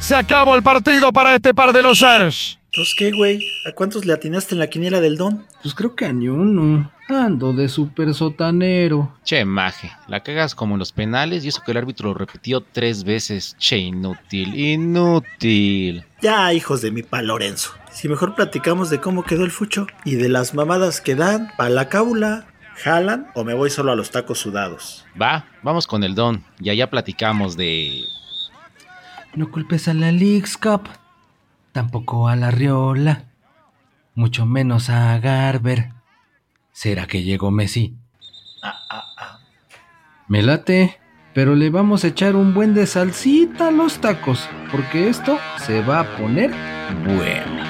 Se acabó el partido para este par de los Ars. ¿Pues qué, güey? ¿A cuántos le atinaste en la quiniela del Don? Pues creo que a ni uno. Ando de súper sotanero. Che, maje, la cagas como en los penales y eso que el árbitro lo repitió 3 veces. Che, inútil. Ya, hijos de mi pa Lorenzo. Si mejor platicamos de cómo quedó el fucho y de las mamadas que dan pa la cábula. ¿Jalan o me voy solo a los tacos sudados? Va, vamos con el Don y allá platicamos de... No culpes a la Leagues Cup, tampoco a la Riola, mucho menos a Garber. ¿Será que llegó Messi? Me late, pero le vamos a echar un buen de salsita a los tacos, porque esto se va a poner bueno.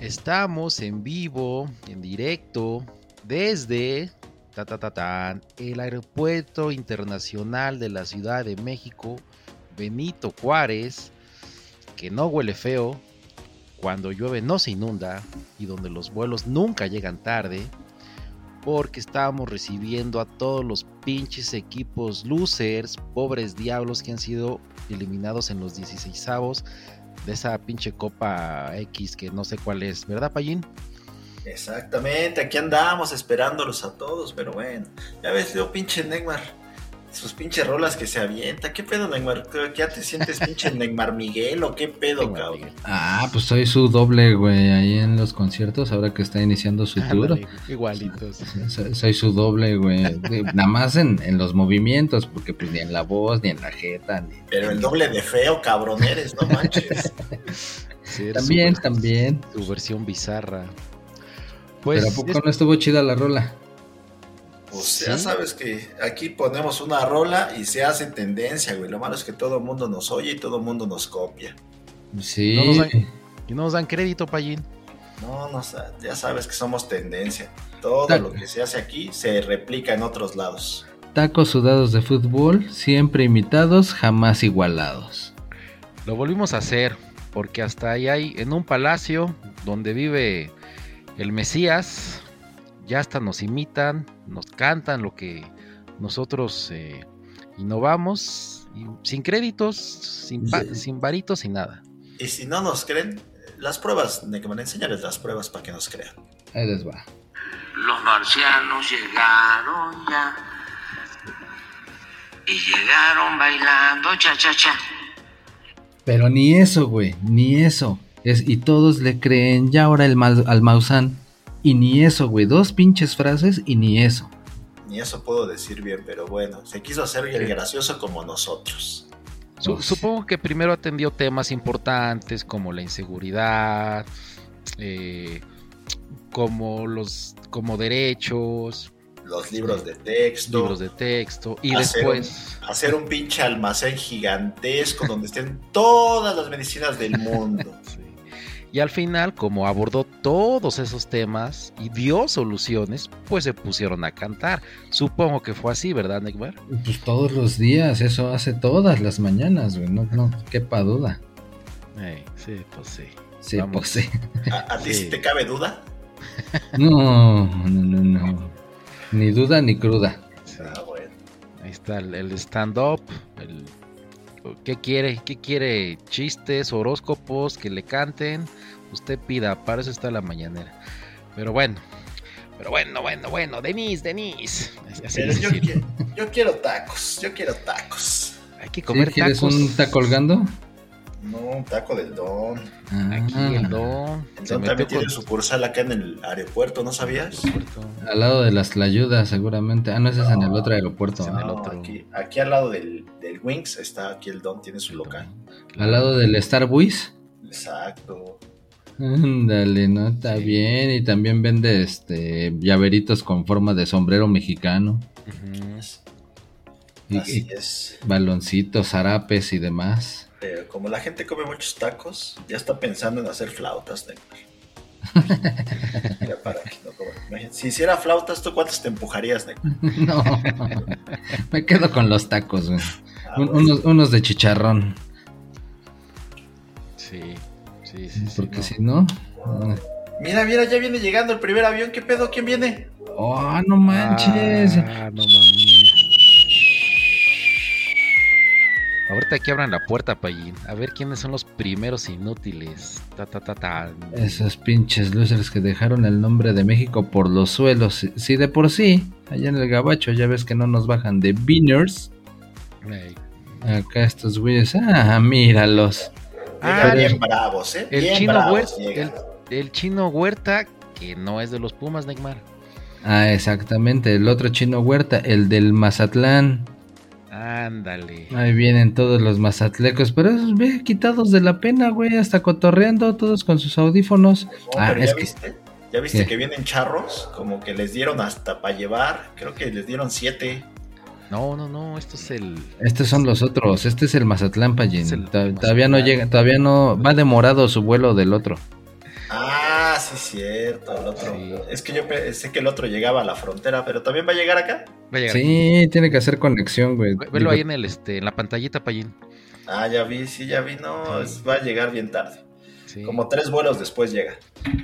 Estamos en vivo, en directo, desde el Aeropuerto Internacional de la Ciudad de México, Benito Juárez, que no huele feo, cuando llueve no se inunda y donde los vuelos nunca llegan tarde, porque estábamos recibiendo a todos los pinches equipos losers, pobres diablos que han sido eliminados en los 16avos de esa pinche Copa X que no sé cuál es, ¿verdad, Payín? Exactamente, aquí andamos esperándolos a todos, pero bueno, ya ves, yo pinche Neymar, sus pinches rolas que se avienta, ¿qué pedo, Neymar? ¿Ya te sientes pinche Neymar Miguel o qué pedo, Neymar, cabrón? Miguel. Ah, pues soy su doble, güey, ahí en los conciertos, ahora que está iniciando su tour. Dale, igualitos. Soy su doble, güey, nada más en los movimientos, porque pues ni en la voz, ni en la jeta. Ni... Pero el doble de feo, cabrón, eres, no manches. Sí, también, también. Tu versión bizarra. Pues, pero ¿a poco no estuvo chida la rola? O sea, ¿sí? Sabes que aquí ponemos una rola y se hace tendencia, güey. Lo malo es que todo el mundo nos oye y todo el mundo nos copia. Sí. No nos dan crédito, Payín. No, ya sabes que somos tendencia. Todo lo que se hace aquí se replica en otros lados. Tacos sudados de fútbol, siempre imitados, jamás igualados. Lo volvimos a hacer, porque hasta ahí hay, en un palacio donde vive... el Mesías, ya hasta nos imitan, nos cantan lo que nosotros innovamos, y sin créditos, sin varitos, sin nada. Y si no nos creen, las pruebas, de que van a enseñarles las pruebas para que nos crean. Ahí les va. Los marcianos llegaron ya, y llegaron bailando cha cha cha. Pero ni eso, güey, ni eso. Y todos le creen ya ahora al Maussan. Y ni eso, güey. 2 pinches frases y ni eso. Ni eso puedo decir bien, pero bueno. Se quiso hacer el gracioso como nosotros. Supongo que primero atendió temas importantes como la inseguridad, como derechos... los libros de texto. Y después... Hacer un pinche almacén gigantesco donde estén todas las medicinas del mundo. Sí. Y al final, como abordó todos esos temas y dio soluciones, pues se pusieron a cantar. Supongo que fue así, ¿verdad, Neymar? Pues todos los días, eso hace todas las mañanas, güey. No quepa duda. Sí, pues sí. Sí, vamos. Pues sí. ¿A ti sí te cabe duda? No. Ni duda ni cruda. Ah, bueno. Ahí está el stand-up. ¿Qué quiere? Chistes, horóscopos, que le canten. Usted pida, para eso está la mañanera. Pero bueno. Denise. Yo quiero tacos. Hay que comer tacos. ¿Quieres un taco colgando? No, un taco del Don. Aquí el Don. El Don también tiene sucursal acá en el aeropuerto, ¿no sabías? Al lado de las Tlayudas, seguramente. Ah, no, ese es en el otro aeropuerto. Es en el otro. Aquí al lado del Wings está, aquí el Don tiene su local. Al lado del Starbucks. Exacto. Ándale, no, está bien. Y también vende llaveritos con forma de sombrero mexicano. Uh-huh. Así es. Baloncitos, zarapes y demás. Pero como la gente come muchos tacos, ya está pensando en hacer flautas, Neymar. Mira, para que no coma. Si hiciera flautas, ¿tú cuántas te empujarías, Neymar? No, me quedo con los tacos, güey. Unos de chicharrón. Sí. Porque si no... Mira, ya viene llegando el primer avión. ¿Qué pedo? ¿Quién viene? ¡Oh, no manches! Ahorita aquí abran la puerta, Payín. A ver quiénes son los primeros inútiles. Esos pinches losers que dejaron el nombre de México por los suelos. Si de por sí, allá en el gabacho, ya ves que no nos bajan de beaners. Acá estos güeyes. Ah, míralos. Bien bravos, ¿eh? El chino Huerta, que no es de los Pumas, Neymar. Ah, exactamente, el otro chino Huerta, el del Mazatlán. Ándale. Ahí vienen todos los mazatlecos, pero esos ve quitados de la pena, güey, hasta cotorreando, todos con sus audífonos. No, ah, es ¿Ya viste ¿qué? Que vienen charros, como que les dieron hasta para llevar, creo que les dieron 7. No, estos son los otros, este es el Mazatlán, Payín. Todavía no llega, todavía no, va demorado su vuelo del otro. Ah, sí, cierto, el otro. Sí. Es que yo pensé que el otro llegaba a la frontera, pero también va a llegar acá. Sí, tiene que hacer conexión, güey. Velo ahí en el en la pantallita, Payín. Ah, ya vi, no, sí. Va a llegar bien tarde. Sí. Como 3 vuelos después llega.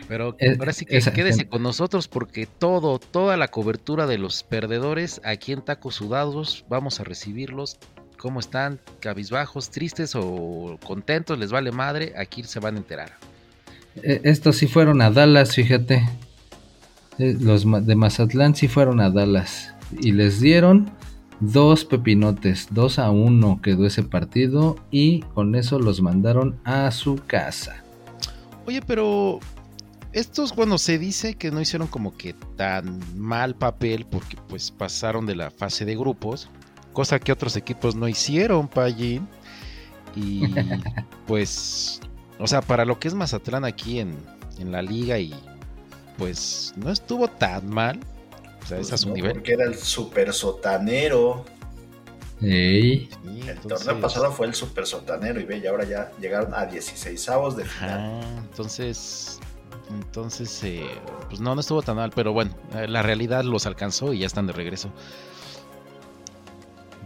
Pero ahora sí que quédese con nosotros porque toda la cobertura de los perdedores aquí en Tacos Sudados, vamos a recibirlos. ¿Cómo están? ¿Cabizbajos, tristes o contentos? ¿Les vale madre? Aquí se van a enterar. Estos sí fueron a Dallas, fíjate. Los de Mazatlán sí fueron a Dallas. Y les dieron 2 pepinotes. 2-1 quedó ese partido. Y con eso los mandaron a su casa. Oye, pero estos, bueno, se dice que no hicieron como que tan mal papel. Porque pues pasaron de la fase de grupos. Cosa que otros equipos no hicieron, Payín. Y pues... O sea, para lo que es Mazatlán aquí en la liga y pues no estuvo tan mal. O sea, pues es a su nivel. Porque era el super sotanero. Sí, entonces... El torneo pasado fue el super sotanero y ve, y ahora ya llegaron a 16avos de final. Entonces, pues no estuvo tan mal, pero bueno, la realidad los alcanzó y ya están de regreso.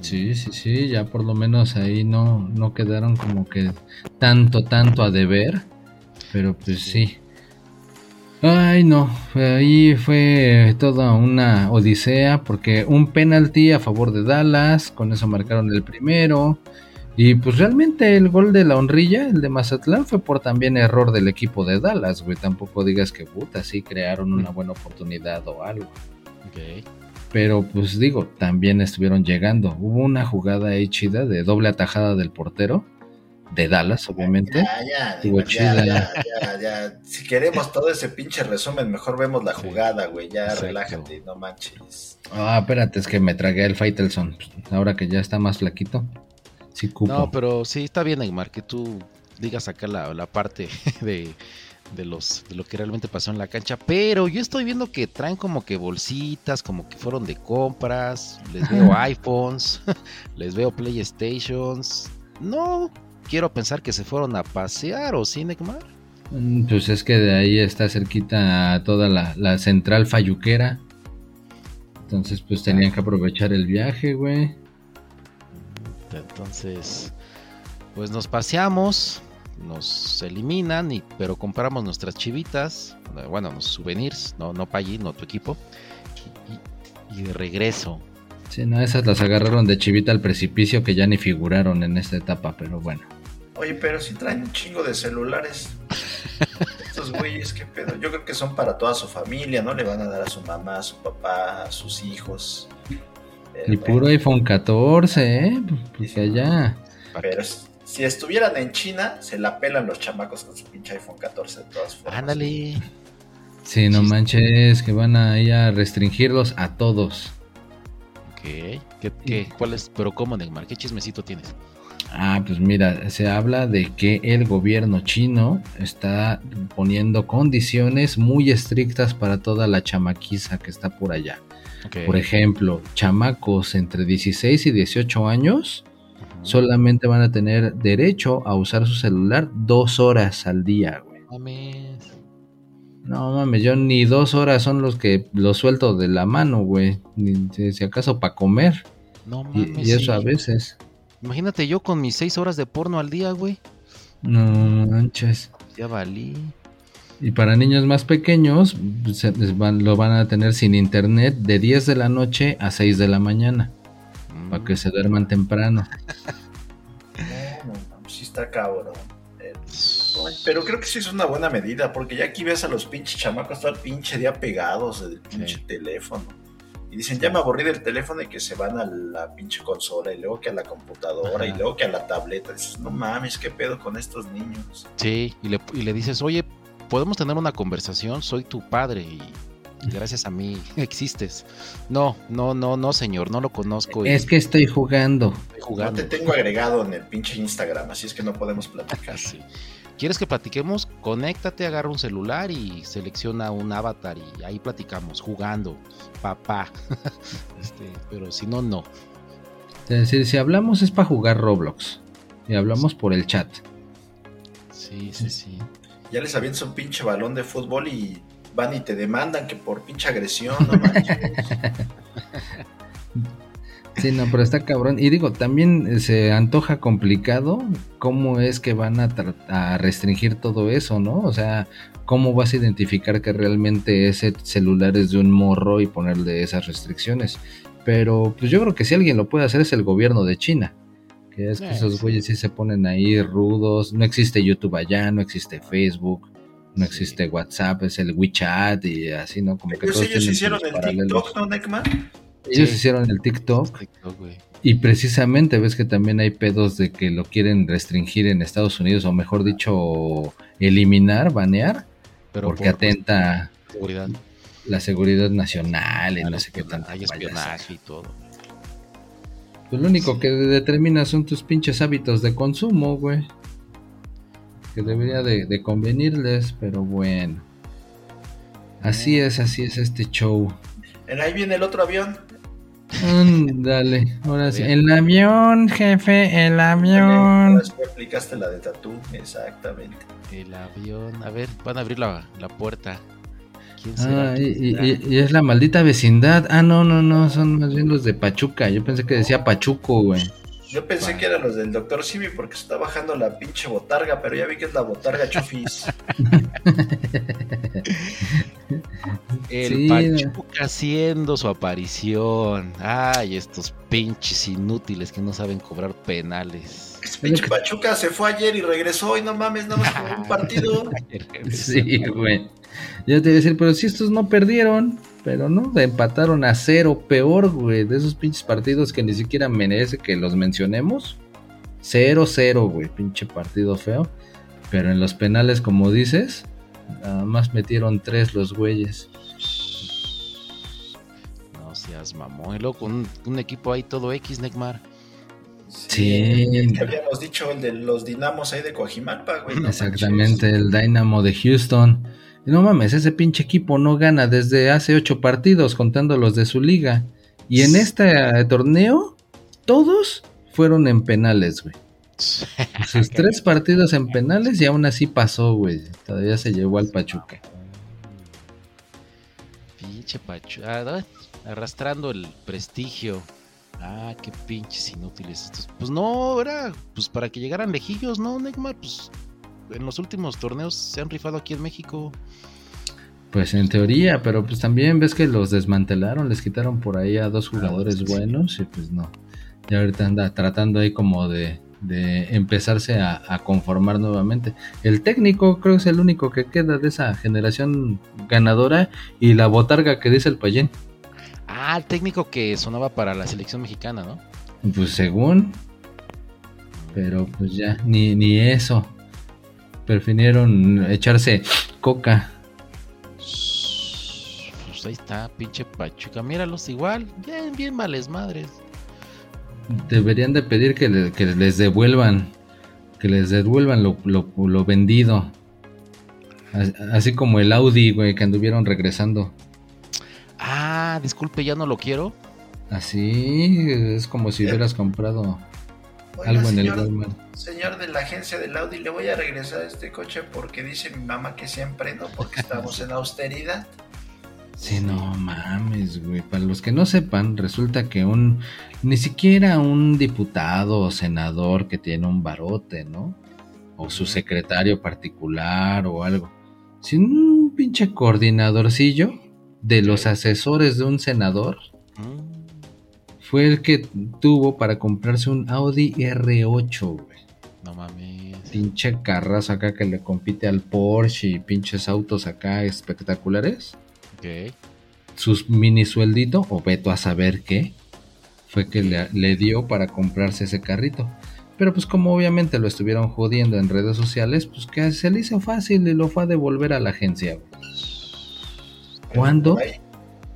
Sí, ya por lo menos ahí no quedaron como que tanto a deber, pero pues sí. Ay, no, ahí fue toda una odisea porque un penalti a favor de Dallas, con eso marcaron el primero, y pues realmente el gol de la honrilla, el de Mazatlán, fue por también error del equipo de Dallas, güey, tampoco digas que puta, sí crearon una buena oportunidad o algo. Okay. Pero pues digo, también estuvieron llegando. Hubo una jugada ahí chida de doble atajada del portero de Dallas, obviamente. Ya. Si queremos todo ese pinche resumen, mejor vemos la jugada, güey. Ya. Exacto. Relájate, no manches. Ah, espérate, es que me tragué el Faitelson. Ahora que ya está más flaquito. Sí, cupo. No, pero sí está bien, Neymar, que tú digas acá la parte de lo que realmente pasó en la cancha, pero yo estoy viendo que traen como que bolsitas, como que fueron de compras, les veo iPhones, les veo PlayStations, no quiero pensar que se fueron a pasear, ¿o sí, Neymar? Pues es que de ahí está cerquita toda la central falluquera, entonces pues tenían que aprovechar el viaje, güey. Entonces, pues nos paseamos, nos eliminan, pero compramos nuestras chivitas, bueno, los souvenirs, no para allí, no tu equipo, y de regreso. Sí, no, esas las agarraron de chivita al precipicio que ya ni figuraron en esta etapa, pero bueno. Oye, pero sí traen un chingo de celulares. Estos güeyes, qué pedo. Yo creo que son para toda su familia, ¿no? Le van a dar a su mamá, a su papá, a sus hijos. Y puro bueno. iPhone 14, ¿eh? Porque allá... Pero... Si estuvieran en China, se la pelan los chamacos con su pinche iPhone 14 de todas formas. Ándale. Sí, no manches, que van a ir a restringirlos a todos. Ok. ¿Qué? ¿Cuál es? ¿Pero cómo, Neymar? ¿Qué chismecito tienes? Ah, pues mira, se habla de que el gobierno chino está poniendo condiciones muy estrictas para toda la chamaquiza que está por allá. Okay. Por ejemplo, chamacos entre 16 y 18 años... Solamente van a tener derecho a usar su celular 2 horas al día, güey. Mames. No mames, yo ni 2 horas son los que lo suelto de la mano, güey. Ni si acaso para comer. No mames. Y eso sí. A veces. Imagínate yo con mis 6 horas de porno al día, güey. No manches. Ya valí. Y para niños más pequeños lo van a tener sin internet de 10 de la noche a 6 de la mañana. Para que se duerman temprano. Sí está cabrón. Pero creo que sí es una buena medida, porque ya aquí ves a los pinches chamacos todo el pinche día pegados del pinche teléfono. Y dicen, ya me aburrí del teléfono, y que se van a la pinche consola, y luego que a la computadora, y luego que a la tableta. Dices, no mames, qué pedo con estos niños. Sí, y le dices, oye, podemos tener una conversación, soy tu padre y gracias a mí existes. No, señor, no lo conozco. Es que estoy jugando. No te tengo agregado en el pinche Instagram, así es que no podemos platicar. Sí. ¿Quieres que platiquemos? Conéctate, agarra un celular y selecciona un avatar y ahí platicamos, jugando, papá. Pero si no, no. Es decir, si hablamos es para jugar Roblox y hablamos por el chat. Sí. Ya les avientas un pinche balón de fútbol y van y te demandan que por pinche agresión, no manches. Sí, no, pero está cabrón. Y digo, también se antoja complicado cómo es que van a restringir todo eso, ¿no? O sea, ¿cómo vas a identificar que realmente ese celular es de un morro y ponerle esas restricciones? Pero pues yo creo que si alguien lo puede hacer es el gobierno de China. Que es que esos güeyes sí se ponen ahí rudos. No existe YouTube allá, no existe Facebook, no existe WhatsApp, es el WeChat y así, ¿no? Como que ellos hicieron el TikTok, ¿no, Necma? Ellos hicieron el TikTok y precisamente ves que también hay pedos de que lo quieren restringir en Estados Unidos, o mejor dicho, eliminar, banear, pero porque atenta seguridad. La seguridad nacional, y no sé qué tanto. Hay espionaje y todo. Pues lo único que determina son tus pinches hábitos de consumo, güey. Que debería de convenirles, pero bueno. Así es este show. Ahí viene el otro avión. Dale, ahora sí. El avión, jefe, el avión. Después aplicaste la de Tatú, exactamente. El avión, a ver, van a abrir la puerta. ¿Quién será? Y es la maldita vecindad. No, son más bien los de Pachuca. Yo pensé que decía Pachuco, güey. Yo pensé que eran los del Dr. Simi porque se está bajando la pinche botarga, pero ya vi que es la botarga chufis. El Pachuca haciendo su aparición. Ay, estos pinches inútiles que no saben cobrar penales. Es pinche Pachuca se fue ayer y regresó y no mames, nada más jugó un partido. Sí, güey. Yo te iba a decir, pero si estos no perdieron, pero no, empataron a 0, peor, güey, de esos pinches partidos que ni siquiera merece que los mencionemos. 0-0, güey, pinche partido feo. Pero en los penales, como dices, nada más metieron 3 los güeyes. No seas mamón, loco, un equipo ahí todo X, Neymar. Sí. Que habíamos dicho, el de los Dinamos ahí de Coajimalpa, güey. No exactamente, manches. El Dynamo de Houston. No mames, ese pinche equipo no gana desde hace 8 partidos, contando los de su liga. Y en este torneo, todos fueron en penales, güey. Sus 3 partidos en penales y aún así pasó, güey. Todavía se llevó al Pachuca. Pinche Pachuca, arrastrando el prestigio. Ah, qué pinches inútiles estos. Pues no, era pues para que llegaran lejillos, ¿no, Neymar? Pues... en los últimos torneos se han rifado aquí en México. Pues en teoría, pero pues también ves que los desmantelaron, les quitaron por ahí a 2 jugadores buenos y pues no. Y ahorita anda tratando ahí como de empezarse a conformar nuevamente. El técnico creo que es el único que queda de esa generación ganadora y la botarga que dice el Payín. Ah, el técnico que sonaba para la selección mexicana, ¿no? Pues según, pero pues ya, ni eso. Prefirieron echarse coca. Pues ahí está, pinche Pachuca. Míralos igual, bien males madres. Deberían de pedir que les devuelvan lo vendido. Así como el Audi, güey, que anduvieron regresando. Ah, disculpe, ya no lo quiero. Así es como si hubieras comprado. Oiga, algo en el Walmart. Señor de la agencia del Audi, le voy a regresar a este coche porque dice mi mamá que siempre no, porque estamos en austeridad. Sí, no mames, güey. Para los que no sepan, resulta que ni siquiera un diputado o senador que tiene un barote, ¿no? o su secretario particular o algo, sino un pinche coordinadorcillo de los asesores de un senador. Fue el que tuvo para comprarse un Audi R8, güey. No mames. Pinche carrazo acá que le compite al Porsche y pinches autos acá espectaculares. Ok. Sus mini sueldito, o veto a saber qué, fue que le dio para comprarse ese carrito. Pero pues como obviamente lo estuvieron jodiendo en redes sociales, pues que se le hizo fácil y lo fue a devolver a la agencia, güey. ¿Cuándo?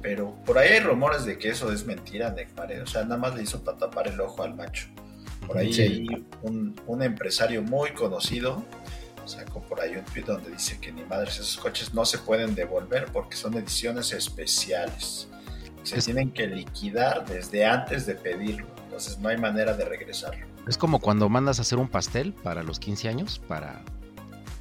Pero por ahí hay rumores de que eso es mentira de Pared, o sea, nada más le hizo para tapar el ojo al macho. Por ahí hay un empresario muy conocido, sacó por ahí un tweet donde dice que ni madres, esos coches no se pueden devolver porque son ediciones especiales. Se tienen que liquidar desde antes de pedirlo, entonces no hay manera de regresarlo. Es como cuando mandas a hacer un pastel para los 15 años, para...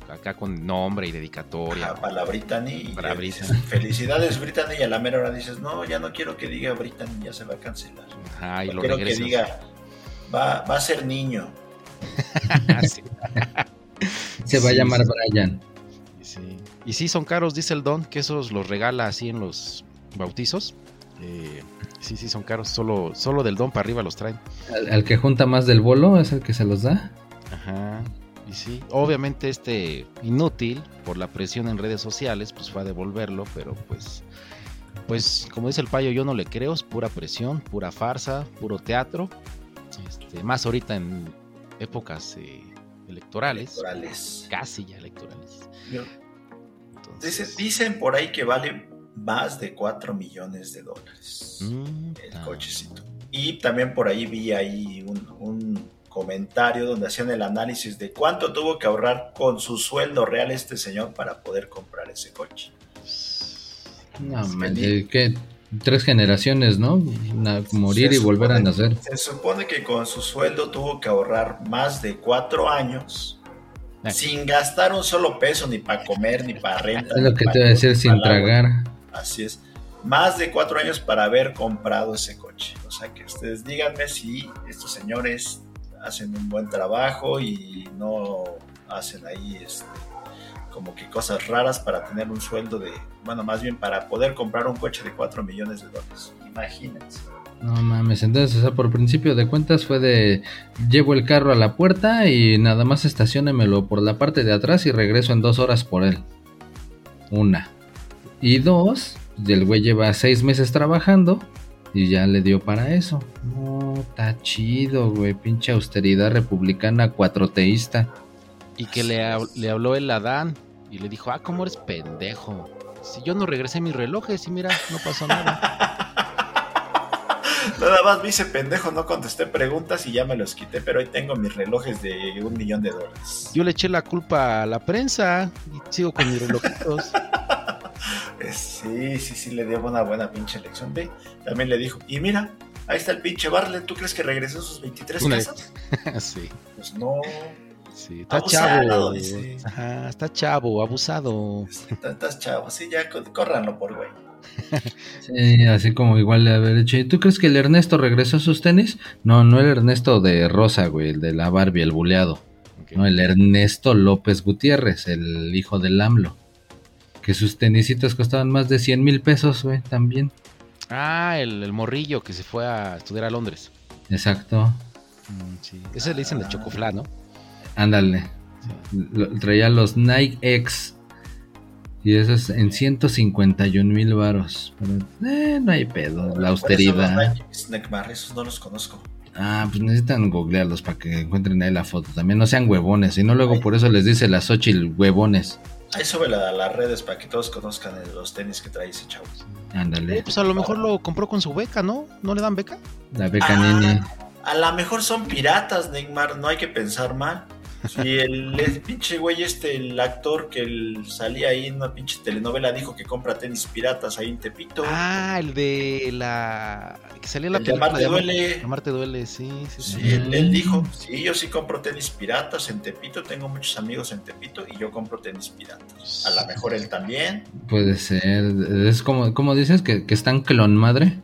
acá con nombre y dedicatoria. Para la Britney. Para Britney. Felicidades, Britney. Y a la mera hora dices, no, ya no quiero que diga Britney, ya se va a cancelar. Ajá, y no lo quiero regresas. Que diga, va a ser niño. Sí. Se va a llamar Brian. Sí. Y sí, son caros, dice el Don, que esos los regala así en los bautizos. Sí, son caros. Solo del Don para arriba los traen. Al que junta más del bolo es el que se los da. Ajá. Y sí, obviamente inútil por la presión en redes sociales, pues fue a devolverlo, pero pues como dice el Payo, yo no le creo, es pura presión, pura farsa, puro teatro, más ahorita en épocas electorales, casi ya electorales. Entonces, dicen por ahí que vale más de $4 millones el cochecito. Y también por ahí vi ahí un comentario donde hacían el análisis de cuánto tuvo que ahorrar con su sueldo real este señor para poder comprar ese coche. No, que 3 generaciones, ¿no? Morir y volver a nacer. Se supone que con su sueldo tuvo que ahorrar más de 4 años sin gastar un solo peso, ni para comer, ni para renta. Es lo que te voy a decir, sin tragar. Así es. Más de 4 años para haber comprado ese coche. O sea, que ustedes díganme si estos señores hacen un buen trabajo y no hacen ahí como que cosas raras para tener un sueldo más bien para poder comprar un coche de $4 millones. Imagínense. No mames, entonces, por principio de cuentas fue de llevo el carro a la puerta y nada más estaciónemelo por la parte de atrás y regreso en 2 horas por él. 1. Y 2, el güey lleva 6 meses trabajando y ya le dio para eso. No, está chido, güey. Pinche austeridad republicana cuatroteísta. Y que le habló el Adán y le dijo, ¿cómo eres pendejo? Si yo no regresé mis relojes y mira, no pasó nada. Nada más me hice pendejo, no contesté preguntas y ya me los quité, pero hoy tengo mis relojes de $1,000,000. Yo le eché la culpa a la prensa y sigo con mis relojitos. Sí, le dio una buena pinche lección. ¿Ve? También le dijo, y mira, ahí está el pinche Barlet, ¿tú crees que regresó a sus 23 casas? Sí. Pues no. Sí, está abusado, chavo. Dice. Ajá, está chavo, abusado. Estás chavo, sí, ya córranlo por güey. Sí, así como igual de haber hecho, ¿tú crees que el Ernesto regresó a sus tenis? No el Ernesto de Rosa, güey, el de la Barbie, el buleado. Okay. No, el Ernesto López Gutiérrez, el hijo del AMLO. Que sus tenisitos costaban más de $100,000, güey, también. Ah, el morrillo que se fue a estudiar a Londres. Exacto. Sí. Ese le dicen de chocoflá, ¿no? Ándale. Sí. Traía los Nike X. Y eso es en $151,000. Pero, no hay pedo, la austeridad. Snackbar, esos no los conozco. Ah, pues necesitan googlearlos para que encuentren ahí la foto. También no sean huevones, sino luego por eso les dice la Xochitl huevones. Ahí sube las redes para que todos conozcan los tenis que trae ese chavo. Ándale. Pues a lo mejor lo compró con su beca, ¿no? ¿No le dan beca? La beca nene. A lo mejor son piratas, Neymar, no hay que pensar mal. Si el pinche güey el actor que salía ahí en una pinche telenovela dijo que compra tenis piratas ahí en Tepito. Ah, el de la... que salía en la película de Amarte Duele, sí. Él dijo, sí, yo sí compro tenis piratas en Tepito, tengo muchos amigos en Tepito y yo compro tenis piratas. A lo mejor él también. Puede ser, es como dices, que están clon madre.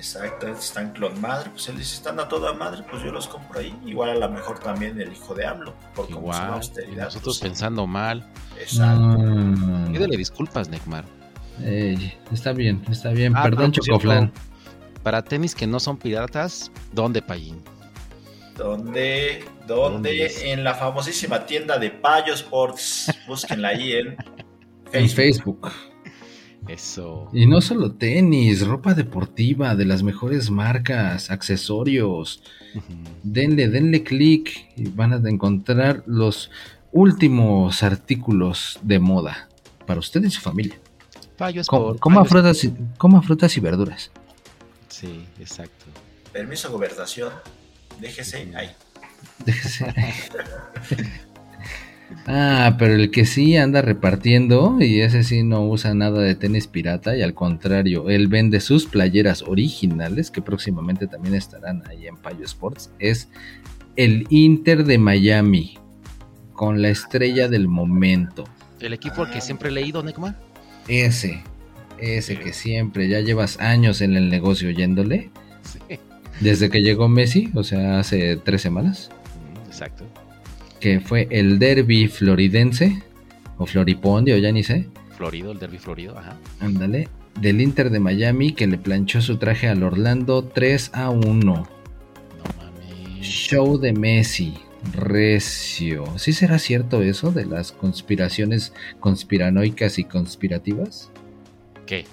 Exacto, están clon madre, pues les están a toda madre, pues yo los compro ahí. Igual a lo mejor también el hijo de AMLO, porque como es una austeridad. Nosotros pues, pensando mal. Exacto. Pídele disculpas, Neymar. Está bien, perdón, Chocoflan. Para tenis que no son piratas, ¿dónde, Payín? ¿Dónde? En la famosísima tienda de Payo Sports. Búsquenla ahí en Facebook. Eso. Y no solo tenis, ropa deportiva de las mejores marcas, accesorios. Denle clic y van a encontrar los últimos artículos de moda para usted y su familia. Coma frutas y verduras. Sí, exacto. Permiso, gobernación. Déjese ahí. Ah, pero el que sí anda repartiendo, y ese sí no usa nada de tenis pirata, y al contrario, él vende sus playeras originales, que próximamente también estarán ahí en Payo Sports, es el Inter de Miami, con la estrella del momento. El equipo al que siempre he leído, Necma. Ese que siempre, ya llevas años en el negocio yéndole. Sí. Desde que llegó Messi, o sea, hace 3 semanas. Exacto. Que fue el derbi floridense, o floripondio, ya ni sé. Florido, el derbi florido, ajá. Ándale, del Inter de Miami, que le planchó su traje al Orlando 3-1. No mames. Show de Messi, recio. ¿Sí será cierto eso de las conspiraciones conspiranoicas y conspirativas? ¿Qué?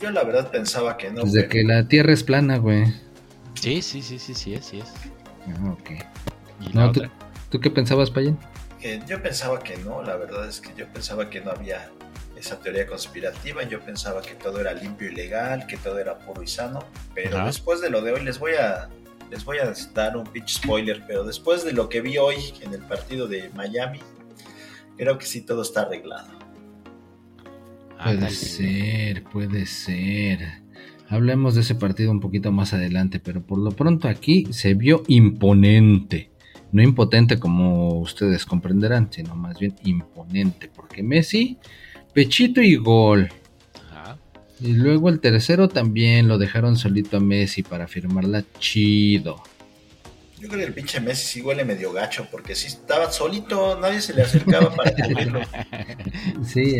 Yo la verdad pensaba que no. Desde que la Tierra es plana, güey. Sí es. Ah, ok. ¿Y no, ¿tú qué pensabas, Payín? Yo pensaba que no, la verdad es que yo pensaba que no había esa teoría conspirativa, yo pensaba que todo era limpio y legal, que todo era puro y sano, pero después de lo de hoy les voy a dar un pitch spoiler, pero después de lo que vi hoy en el partido de Miami, creo que sí todo está arreglado. Puede ser. Hablemos de ese partido un poquito más adelante, pero por lo pronto aquí se vio imponente. No impotente como ustedes comprenderán, sino más bien imponente, porque Messi, pechito y gol. Ajá. Y luego el tercero también lo dejaron solito a Messi para firmarla chido. Yo creo que el pinche Messi sí huele medio gacho, porque sí estaba solito, nadie se le acercaba para cubrirlo. Sí,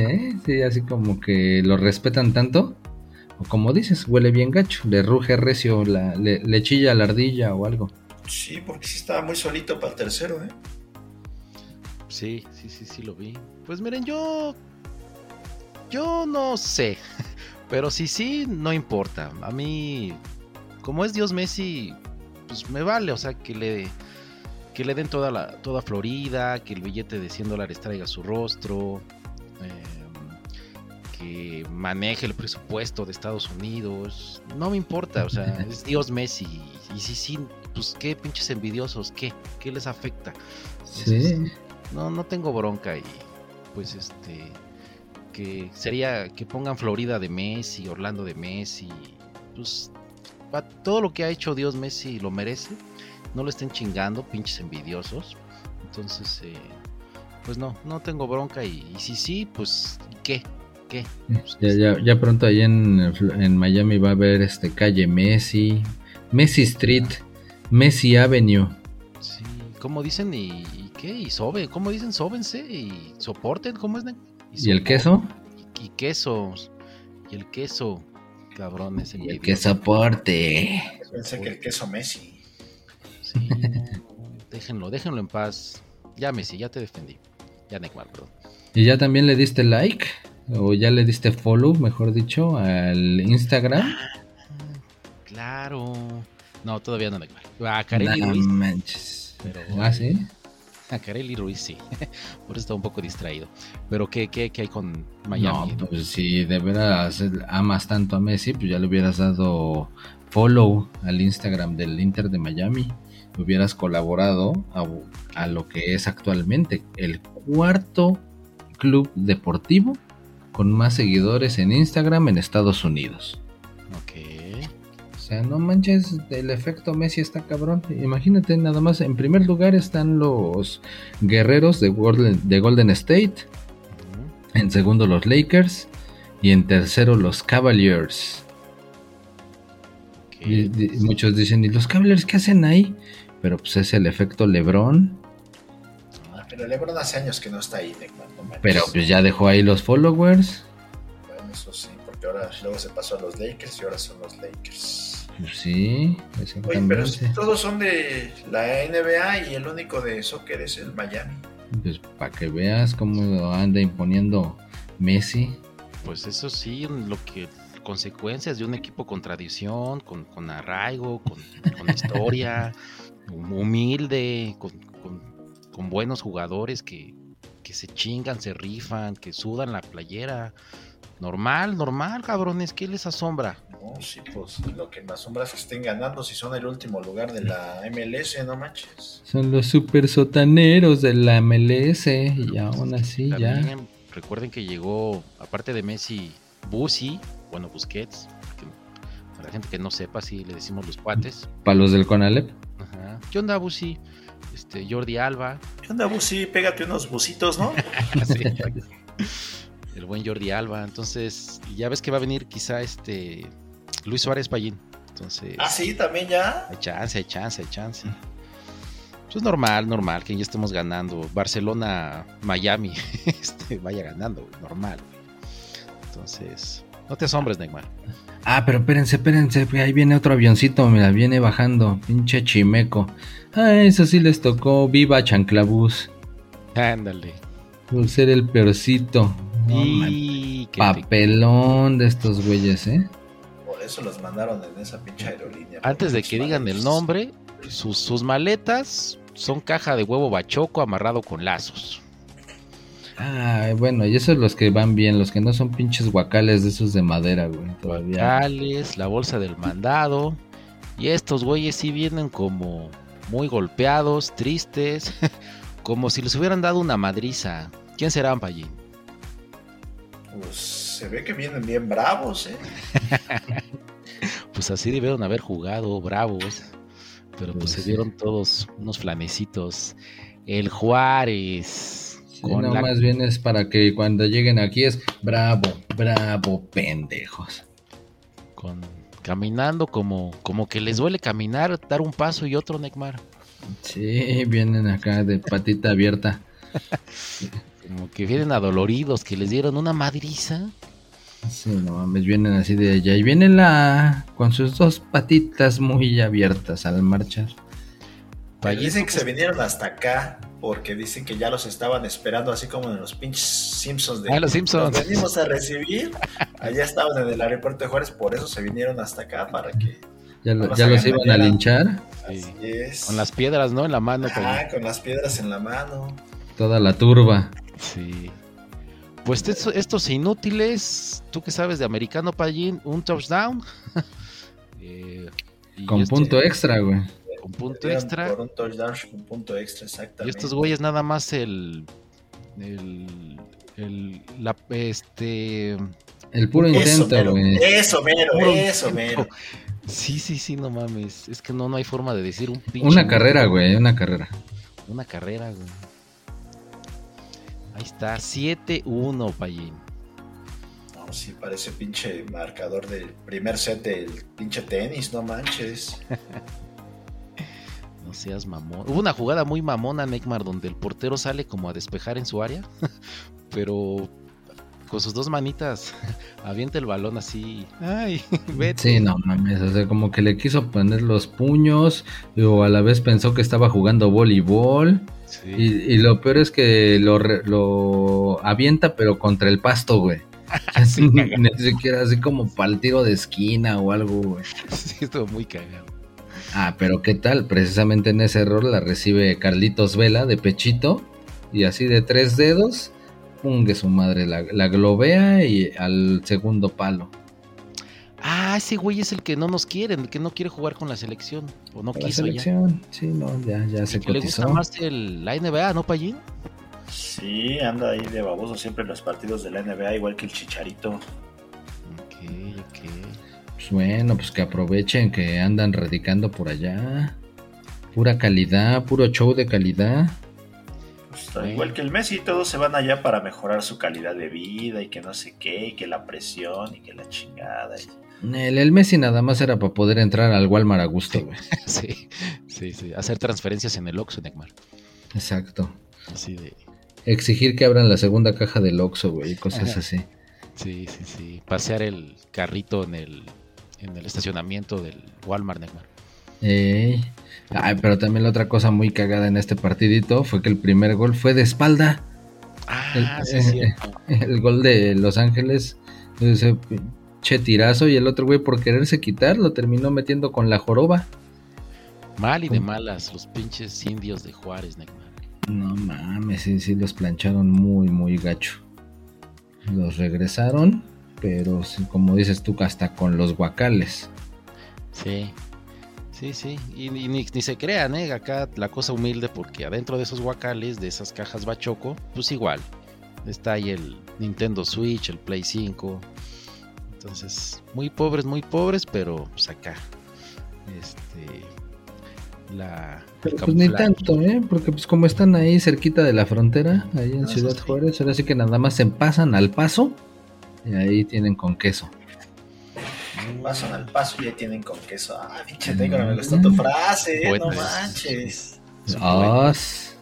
sí, así como que lo respetan tanto. Como dices, huele bien gacho, le ruge recio, le chilla la ardilla o algo. Sí, porque sí estaba muy solito para el tercero, Sí, lo vi. Pues miren, yo no sé, pero sí, no importa. A mí, como es Dios Messi, pues me vale, o sea, que le den toda Florida, que el billete de $100 traiga su rostro, que maneje el presupuesto de Estados Unidos, no me importa, o sea, es Dios Messi, y sí, pues qué pinches envidiosos, ¿qué les afecta? Entonces, sí. No tengo bronca, y pues que sería que pongan Florida de Messi, Orlando de Messi, pues todo lo que ha hecho Dios Messi lo merece, no lo estén chingando, pinches envidiosos, entonces, pues no tengo bronca, y sí, pues ¿qué? ¿Qué? Ya pronto ahí en Miami va a haber calle Messi, Messi Street, Messi Avenue. Sí, ¿cómo dicen? ¿Y qué? ¿Y sobe? ¿Cómo dicen? Sóbense y soporten, ¿cómo es? ¿Y el queso? Y quesos. Y el queso, cabrones. Y el queso soporte. Pensé que el queso Messi. Sí, déjenlo en paz. Ya Messi, ya te defendí. Ya Neymar, perdón. ¿Y ya también le diste like? O ya le diste follow, mejor dicho, al Instagram. Claro. No, todavía no le va. A Karely Ruiz. Manches. Pero, ¿sí? A Karely Ruiz, sí. Por eso está un poco distraído. Pero ¿qué hay con Miami? No, pues si de veras amas tanto a Messi, pues ya le hubieras dado follow al Instagram del Inter de Miami. Hubieras colaborado a lo que es actualmente el 4º club deportivo con más seguidores en Instagram en Estados Unidos. Ok. O sea, no manches, el efecto Messi está cabrón. Imagínate, nada más, en primer lugar están los guerreros de Golden State. En segundo, los Lakers. Y en tercero, los Cavaliers. Muchos dicen, ¿y los Cavaliers qué hacen ahí? Pero pues es el efecto LeBron. Ah, pero LeBron hace años que no está ahí, pero pues ya dejó ahí los followers. Bueno, eso sí, porque ahora luego se pasó a los Lakers y ahora son los Lakers. Sí, oye, pero todos son de la NBA y el único de soccer es el Miami. Pues para que veas cómo anda imponiendo Messi. Pues eso sí, lo que consecuencias de un equipo con tradición, con arraigo, con historia, humilde, con buenos jugadores que se chingan, se rifan, que sudan la playera. Normal, cabrones, ¿qué les asombra? No, sí, pues lo que me asombra es que estén ganando si son el último lugar de la MLS, no manches. Son los super sotaneros de la MLS y aún así también, ya. Recuerden que llegó, aparte de Messi, Busquets, para la gente que no sepa, si le decimos los cuates. Para los del Conalep. Ajá. ¿Qué onda, Busi? Jordi Alba. ¿Qué onda, Busi? Pégate unos busitos, ¿no? Sí, el buen Jordi Alba. Entonces, ya ves que va a venir quizá Luis Suárez Payín. Entonces, ah, sí, también ya. Hay chance. Pues es normal que ya estemos ganando. Barcelona, Miami, vaya ganando, normal. Entonces, no te asombres, Neymar. Ah, pero espérense, ahí viene otro avioncito, mira, viene bajando, pinche chimeco. Ah, eso sí les tocó, viva Chanclabús. Ándale. Por ser el peorcito. Y papelón de estos güeyes, Por eso los mandaron en esa pinche aerolínea. Antes de que digan el nombre, sus maletas son caja de huevo bachoco amarrado con lazos. Ah, bueno, y esos los que van bien, los que no son pinches guacales de esos de madera, güey, todavía. Guacales, la bolsa del mandado. Y estos güeyes sí vienen como muy golpeados, tristes, como si les hubieran dado una madriza. ¿Quién serán, Payín? Pues se ve que vienen bien bravos, Pues así debieron haber jugado, bravos. Pero pues se dieron todos unos flanecitos. El Juárez. No, más bien es para que cuando lleguen aquí es bravo, pendejos. Caminando como que les duele caminar, dar un paso y otro, Neymar. Sí, vienen acá de patita abierta. Como que vienen adoloridos, que les dieron una madriza. Sí, no mames, vienen así de allá y vienen con sus dos patitas muy abiertas al marchar. Dicen que se vinieron hasta acá. Porque dicen que ya los estaban esperando, así como en los pinches Simpsons. Los Simpsons. Los venimos a recibir. Allá estaban en el aeropuerto de Juárez, por eso se vinieron hasta acá, para que... ¿Ya los iban a linchar? Sí. Así es. Con las piedras, ¿no? En la mano. Con las piedras en la mano. Toda la turba. Sí. Pues estos inútiles, tú que sabes de americano, Payín, un touchdown. Con punto extra, güey. Un punto extra. Por un touchdown, un punto extra, exactamente. Y estos güeyes nada más el puro intento, güey. Eso mero. Sí, no mames. Es que no hay forma de decir un pinche. Una carrera, güey. Ahí está, 7-1, Payín. No, sí, parece pinche marcador del primer set del pinche tenis, no manches. No seas mamón. Hubo una jugada muy mamona, Neymar, donde el portero sale como a despejar en su área, pero con sus dos manitas avienta el balón así. Ay, vete. Sí, no mames, o sea, como que le quiso poner los puños, o a la vez pensó que estaba jugando voleibol. Sí. Y lo peor es que lo avienta, pero contra el pasto, güey. Sí, ni siquiera así como para el tiro de esquina o algo, güey. Sí, estuvo muy cagado. Ah, pero ¿qué tal? Precisamente en ese error la recibe Carlitos Vela de pechito y así de tres dedos, pungue su madre, la globea y al segundo palo. Ah, ese güey es el que no nos quiere, el que no quiere jugar con la selección, o no quiso ya. La selección, sí, no, ya se cotizó. ¿Le gusta más la NBA, no, Payín? Sí, anda ahí de baboso siempre en los partidos de la NBA, igual que el Chicharito. Ok. Bueno, pues que aprovechen que andan radicando por allá. Pura calidad, puro show de calidad. Pues esto. Sí. Igual que el Messi, todos se van allá para mejorar su calidad de vida y que no sé qué, y que la presión y que la chingada. Y... El Messi nada más era para poder entrar al Walmart a gusto, güey. Sí, sí, sí. Hacer transferencias en el Oxxo, Neymar. Exacto. Así de... Exigir que abran la segunda caja del Oxxo, güey, cosas Ajá. así. Sí, sí, sí. Pasear el carrito en el estacionamiento del Walmart, Neymar. Ay, pero también la otra cosa muy cagada en este partidito fue que el primer gol fue de espalda. Ah, sí, sí. El gol de Los Ángeles, ese che tirazo, y el otro güey por quererse quitar lo terminó metiendo con la joroba. Mal y de malas los pinches indios de Juárez, Neymar. No mames, sí, sí los plancharon muy, muy gacho. Los regresaron, pero como dices tú, hasta con los guacales. Sí. Sí, sí, y ni se crean, ¿eh? Acá la cosa humilde, porque adentro de esos guacales, de esas cajas bachoco, pues igual, está ahí el Nintendo Switch, el Play 5, entonces, muy pobres, pero pues acá, pero pues ni tanto, porque pues como están ahí cerquita de la frontera, ahí en Ciudad Juárez, ahora sí que nada más se pasan al paso, y ahí tienen con queso. Pasan al paso y ya tienen con queso. Ah, pinche tengo, me gustó tu frase, no manches. Es un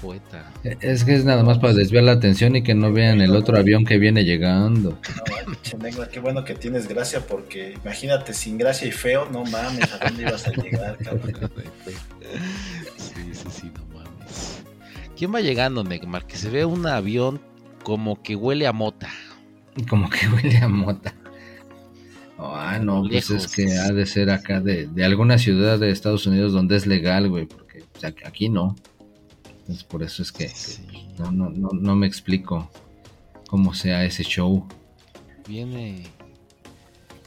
poeta. Es que es nada más para desviar la atención y que no vean el otro avión que viene llegando. No, pinche negro, qué bueno que tienes gracia, porque imagínate sin gracia y feo, no mames, ¿a dónde ibas a llegar, cabrón? Sí, sí, sí, no mames. ¿Quién va llegando, Neymar? Que se ve un avión como que huele a mota. Como que huele a mota. Ah, no, pues lejos. Es que ha de ser acá de alguna ciudad de Estados Unidos donde es legal, güey, porque o sea, aquí no. Entonces por eso es que sí. no me explico cómo sea ese show. Viene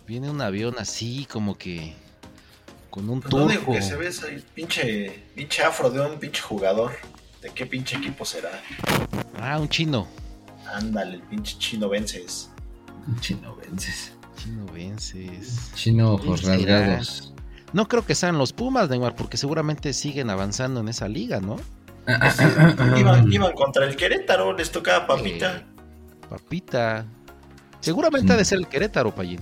un avión así como que con un turco. No digo que se ve ese pinche afro de un pinche jugador. ¿De qué pinche equipo será? Ah, un chino. Ándale, el pinche chino vences. Chino ojos rasgados. No creo que sean los Pumas, Neymar, porque seguramente siguen avanzando en esa liga, ¿no? Iban contra el Querétaro, les tocaba papita. Seguramente ha de ser el Querétaro, Payín.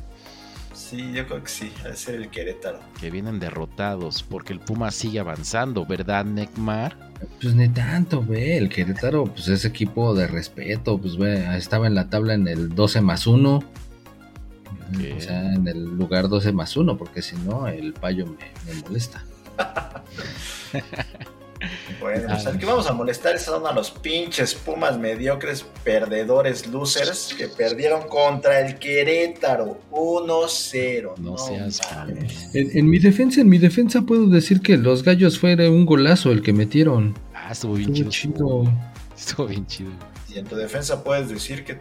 Sí, yo creo que sí, ha de ser el Querétaro. Que vienen derrotados, porque el Puma sigue avanzando, ¿verdad, Neymar? Pues ni tanto, ve, el Querétaro, pues es equipo de respeto, pues ve, estaba en la tabla en el 12+1. Okay. O sea, en el lugar 12+1, porque si no, el payo me molesta. Bueno, pues al que vamos a molestar son a los pinches Pumas mediocres, perdedores, losers, que perdieron contra el Querétaro 1-0. No seas en mi defensa puedo decir que los gallos fuera un golazo el que metieron. Ah, estuvo bien chido. Estuvo bien chido. Y en tu defensa puedes decir que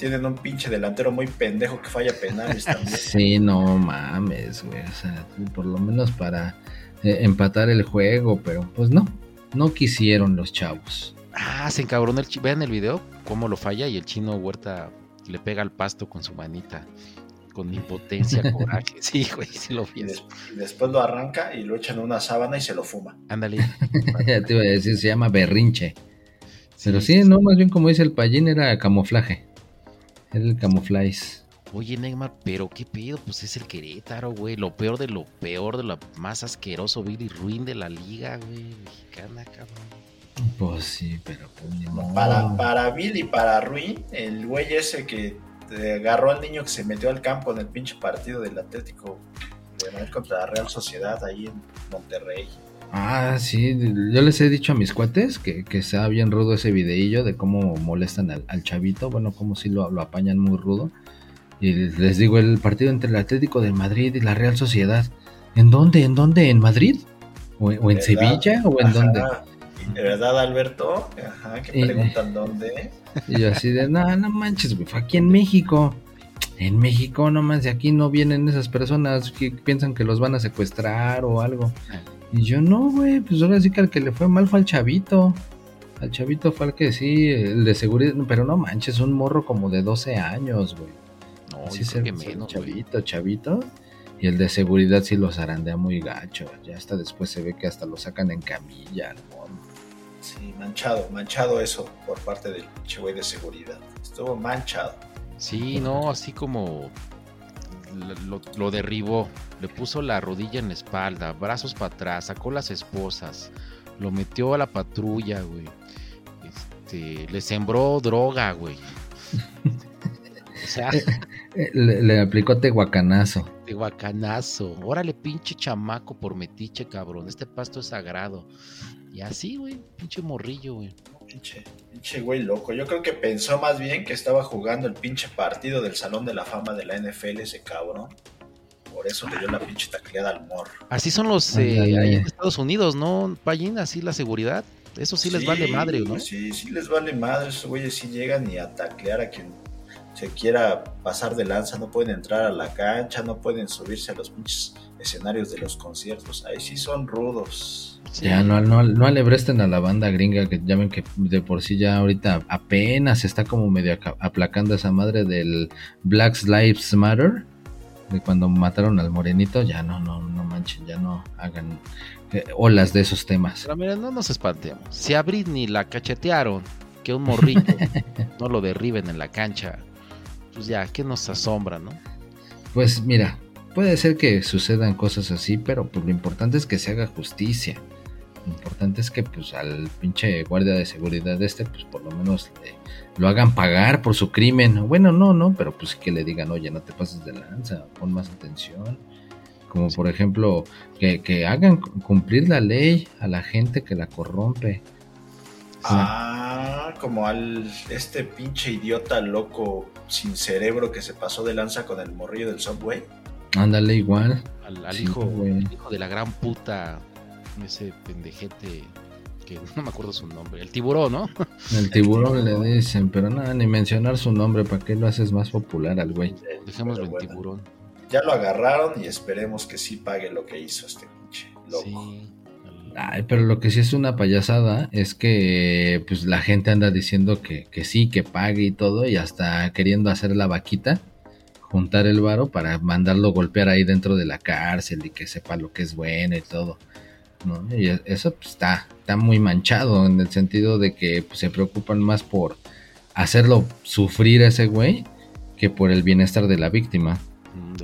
tienen un pinche delantero muy pendejo que falla penales también. Sí, no mames, güey, o sea, por lo menos para empatar el juego, pero pues no quisieron los chavos. Ah, se encabronó el chino, vean el video, cómo lo falla y el chino Huerta le pega al pasto con su manita, con impotencia, coraje, sí, güey, se lo vi. Después lo arranca y lo echan en una sábana y se lo fuma. Ándale. Ya te iba a decir, se llama berrinche. Pero sí, no, más bien como dice el Payín, era camuflaje. El camuflaje. Oye, Neymar, pero qué pedo, pues es el Querétaro, güey, lo peor de lo más asqueroso, vil y ruin de la liga, güey, mexicana, cabrón. Pues sí, pero pues ni modo. Para vil y para ruin, el güey ese que agarró al niño que se metió al campo en el pinche partido del Atlético de Madrid contra la Real Sociedad ahí en Monterrey. Ah, sí, yo les he dicho a mis cuates que está bien rudo ese videillo de cómo molestan al chavito, bueno, cómo sí lo apañan muy rudo. Y les digo, el partido entre el Atlético de Madrid y la Real Sociedad, ¿en dónde? ¿En Madrid? ¿O en Sevilla? ¿O en Ajá. dónde? ¿De verdad, Alberto? Ajá, que preguntan dónde. Y yo así de, no manches, güey, fue aquí en México. En México, no manches, aquí no vienen esas personas que piensan que los van a secuestrar o algo. Y yo, no, güey, pues ahora sí que al que le fue mal fue al chavito. Al chavito fue al que sí, el de seguridad. Pero no manches, un morro como de 12 años, güey. No, así yo creo que menos, chavito. Y el de seguridad sí los zarandea muy gacho. Ya hasta después se ve que hasta lo sacan en camilla, ¿no? Sí, manchado eso por parte del pinche güey de seguridad. Estuvo manchado. Sí, no, así como lo derribó, le puso la rodilla en la espalda, brazos para atrás, sacó las esposas, lo metió a la patrulla, güey. Le sembró droga, güey. O sea, le aplicó tehuacanazo. Órale, pinche chamaco por metiche, cabrón. Este pasto es sagrado. Y así, güey, pinche morrillo, güey. Pinche güey loco. Yo creo que pensó más bien que estaba jugando el pinche partido del Salón de la Fama de la NFL ese cabrón. Por eso le dio la pinche tacleada al morro. Así son los en Estados Unidos, ¿no, Payín? Así la seguridad. Eso sí les vale madre, ¿no? Sí les vale madre. Esos güeyes sí llegan y a taclear a quien se quiera pasar de lanza. No pueden entrar a la cancha, no pueden subirse a los pinches escenarios de los conciertos. Ahí sí son rudos. Sí. Ya, no alebresten a la banda gringa, que ya ven que de por sí ya ahorita apenas está como medio aplacando esa madre del Black Lives Matter, de cuando mataron al morenito. Ya no manchen, ya no hagan olas de esos temas. Pero mira, no nos espantemos, si a Britney la cachetearon, que un morrito no lo derriben en la cancha, pues ya, ¿qué nos asombra, no? Pues mira, puede ser que sucedan cosas así, pero pues lo importante es que se haga justicia. Lo importante es que pues al pinche guardia de seguridad pues por lo menos lo hagan pagar por su crimen. Bueno, no, pero pues que le digan, oye, no te pases de lanza, pon más atención. Como por ejemplo, que hagan cumplir la ley a la gente que la corrompe. Sí. Ah, como al pinche idiota loco sin cerebro que se pasó de lanza con el morrillo del Subway. Ándale, igual. Al hijo de la gran puta, ese pendejete que no me acuerdo su nombre, el tiburón, ¿no? El tiburón le dicen, pero nada, ni mencionar su nombre, ¿para qué lo haces más popular al güey? Dejémoslo en tiburón. Ya lo agarraron y esperemos que sí pague lo que hizo este pinche loco. Sí. Ay, pero lo que sí es una payasada es que pues la gente anda diciendo que sí, que pague y todo, y hasta queriendo hacer la vaquita, juntar el varo para mandarlo golpear ahí dentro de la cárcel y que sepa lo que es bueno y todo, ¿no? Y eso pues, está muy manchado en el sentido de que pues, se preocupan más por hacerlo sufrir a ese güey que por el bienestar de la víctima.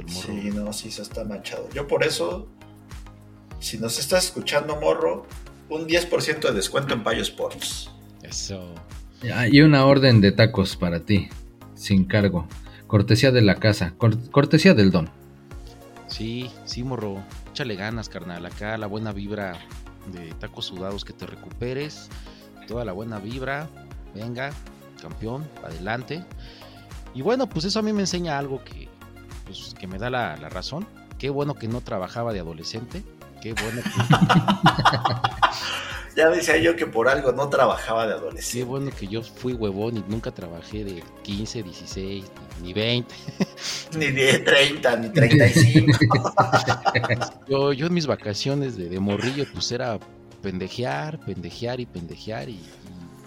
Sí, no, sí, eso está manchado. Yo por eso, si nos estás escuchando, morro, un 10% de descuento en Payo Sports. Eso. Y una orden de tacos para ti, sin cargo. Cortesía de la casa, cortesía del don. Sí, morro, échale ganas, carnal. Acá la buena vibra de tacos sudados, que te recuperes. Toda la buena vibra. Venga, campeón, adelante. Y bueno, pues eso a mí me enseña algo que me da la razón. Qué bueno que no trabajaba de adolescente. Qué bueno que... Ya decía yo que por algo no trabajaba de adolescente. Qué bueno que yo fui huevón y nunca trabajé de 15, 16, ni 20. Ni de 30, ni 35. Yo en mis vacaciones de morrillo pues era pendejear y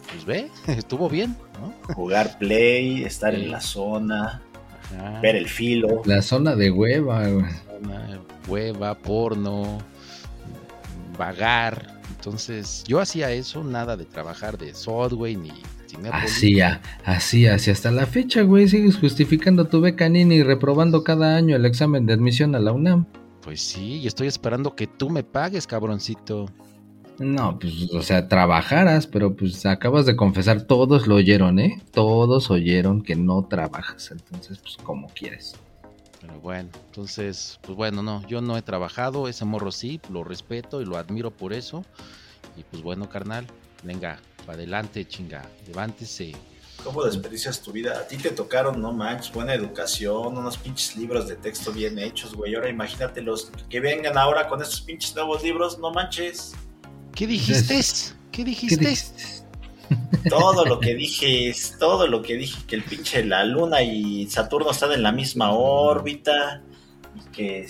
pues ve, estuvo bien, ¿no? Jugar play, estar en la zona, ver el filo. La zona de hueva, porno, vagar. Entonces yo hacía eso, nada de trabajar de Subway ni Cinépolis. Así hasta la fecha, güey, sigues justificando tu beca Nini y reprobando cada año el examen de admisión a la UNAM. Pues sí, y estoy esperando que tú me pagues, cabroncito. No, pues, o sea, trabajaras, pero pues acabas de confesar, todos lo oyeron, todos oyeron que no trabajas, entonces pues como quieres. Pero bueno, entonces, pues bueno, no, yo no he trabajado, ese morro sí, lo respeto y lo admiro por eso. Y pues bueno, carnal, venga, para adelante, chinga, levántese. ¿Cómo desperdicias tu vida? A ti te tocaron, no manches, buena educación, unos pinches libros de texto bien hechos, güey. Ahora imagínate los que vengan ahora con estos pinches nuevos libros, no manches. ¿Qué dijiste? Todo lo que dije, que el pinche la luna y Saturno están en la misma órbita y que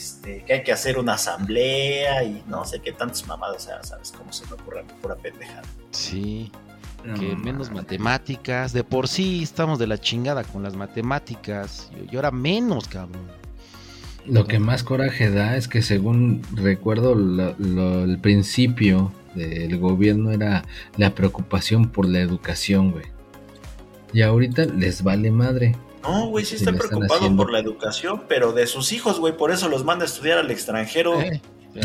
hay que hacer una asamblea y no sé qué tantas mamadas, ¿sabes? Cómo se me ocurre pura pendejada. Sí, que menos matemáticas, de por sí estamos de la chingada con las matemáticas y ahora menos, cabrón. Lo que más coraje da es que según recuerdo el principio del gobierno era la preocupación por la educación, güey. Y ahorita les vale madre. No, güey, sí están preocupados por la educación, pero de sus hijos, güey, por eso los manda a estudiar al extranjero.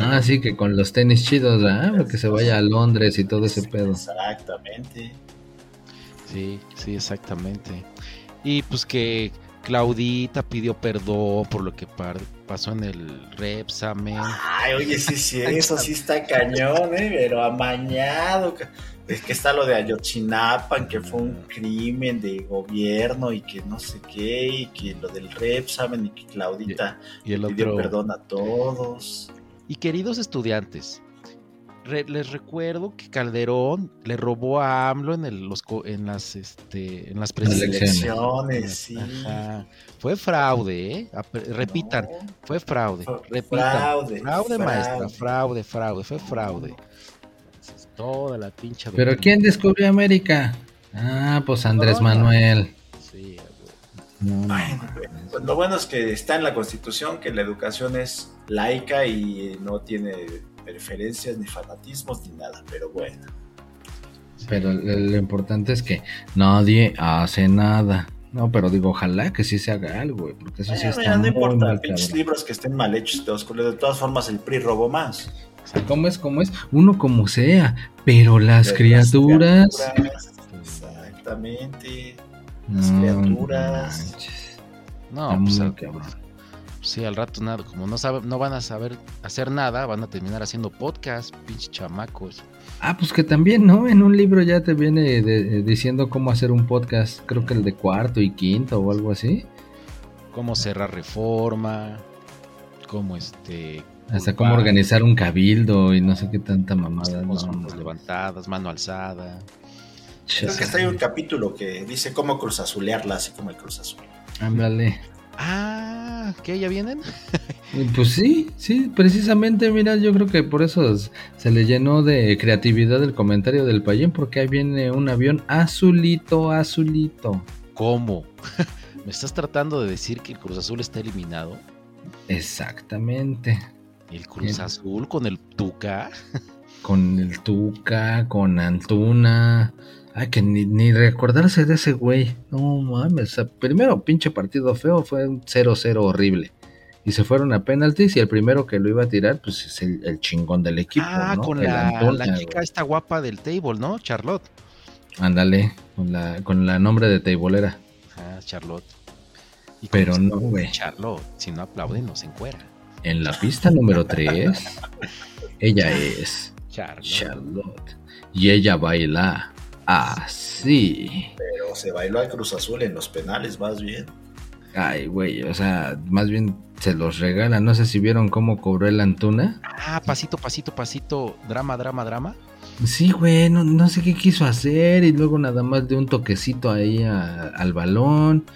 Ah, sí, que con los tenis chidos, ¿ah? Porque se vaya a Londres y todo ese pedo. Exactamente. Sí, sí, exactamente. Y pues que Claudita pidió perdón por lo que pasó en el Repsamen. Ay, oye, sí, eso sí está cañón, pero amañado. Es que está lo de Ayotzinapa, que fue un crimen de gobierno y que no sé qué, y que lo del Repsamen y que Claudita pidió perdón a todos. Y queridos estudiantes, les recuerdo que Calderón le robó a AMLO en las presidenciales. Sí. Fue fraude, ¿eh? Repitan, no. Fue fraude. Fraude, maestra, fraude, fue fraude. Es toda la pincha. Pero vecina. ¿Quién descubrió América? Ah, pues Andrés Manuel. Sí. Lo bueno es que está en la Constitución que la educación es laica y no tiene preferencias ni fanatismos ni nada, pero bueno. Pero lo importante es que nadie hace nada. No, pero digo, ojalá que sí se haga algo, güey, porque eso sí está no muy importa, mal, pinches cabrón. Libros que estén mal hechos, de todas formas el PRI robó más. O sea, ¿cómo es? Uno como sea, pero las criaturas... Exactamente. Las criaturas. No, pues cabrón. Sí, al rato nada, como no van a saber hacer nada, van a terminar haciendo podcast, pinche chamacos. Ah, pues que también, ¿no? En un libro ya te viene diciendo cómo hacer un podcast, creo que el de cuarto y quinto o algo así. Cómo cerrar Reforma, cómo hasta cómo organizar un cabildo y no sé qué tanta mamada. Manos levantadas, mano alzada. Creo que está ahí un capítulo que dice cómo cruzazulearla, así como el Cruz Azul. Ándale. Ah, ¿qué? ¿Ya vienen? Pues sí, precisamente, mira, yo creo que por eso se le llenó de creatividad el comentario del Payín, porque ahí viene un avión azulito. ¿Cómo? ¿Me estás tratando de decir que el Cruz Azul está eliminado? Exactamente. ¿El Cruz Azul con el Tuca? Con el Tuca, con Antuna... Ay, que ni recordarse de ese güey. No mames, primero pinche partido feo, fue un 0-0 horrible. Y se fueron a penaltis y el primero que lo iba a tirar, pues es el chingón del equipo. Ah, ¿no? Con la chica esta guapa del table, ¿no? Charlotte. Ándale, con la nombre de tableera. Ah, Charlotte. Pero no, güey. Charlotte, si no aplauden, no se encuera. En la pista número 3, ella es Charlotte. Y ella baila. Así. Pero se bailó al Cruz Azul en los penales, más bien. Ay, güey, o sea, más bien se los regala. No sé si vieron cómo cobró el Antuna. Ah, pasito, drama. Sí, güey, no sé qué quiso hacer. Y luego nada más de un toquecito ahí al balón.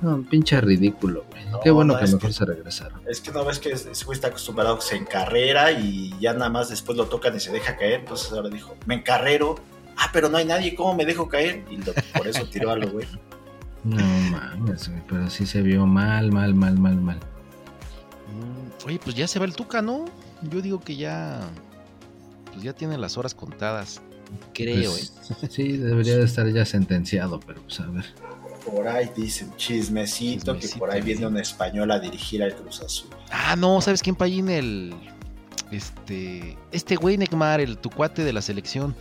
No, pinche ridículo, güey. No, qué bueno que mejor se regresaron. Es que no ves que ese güey está acostumbrado que se encarrera y ya nada más después lo tocan y se deja caer. Entonces ahora dijo, me encarrero. Ah, pero no hay nadie, ¿cómo me dejo caer? Y por eso tiró a lo güey. No mames, güey, pero sí se vio mal. Oye, pues ya se va el Tuca, ¿no? Yo digo que ya tiene las horas contadas, creo, pues, Sí, debería de estar ya sentenciado, pero pues a ver. Por ahí dicen chismecito que por ahí viene un español a dirigir al Cruz Azul. Ah, no, ¿sabes quién Payín? Este güey Neymar, el tucuate de la selección.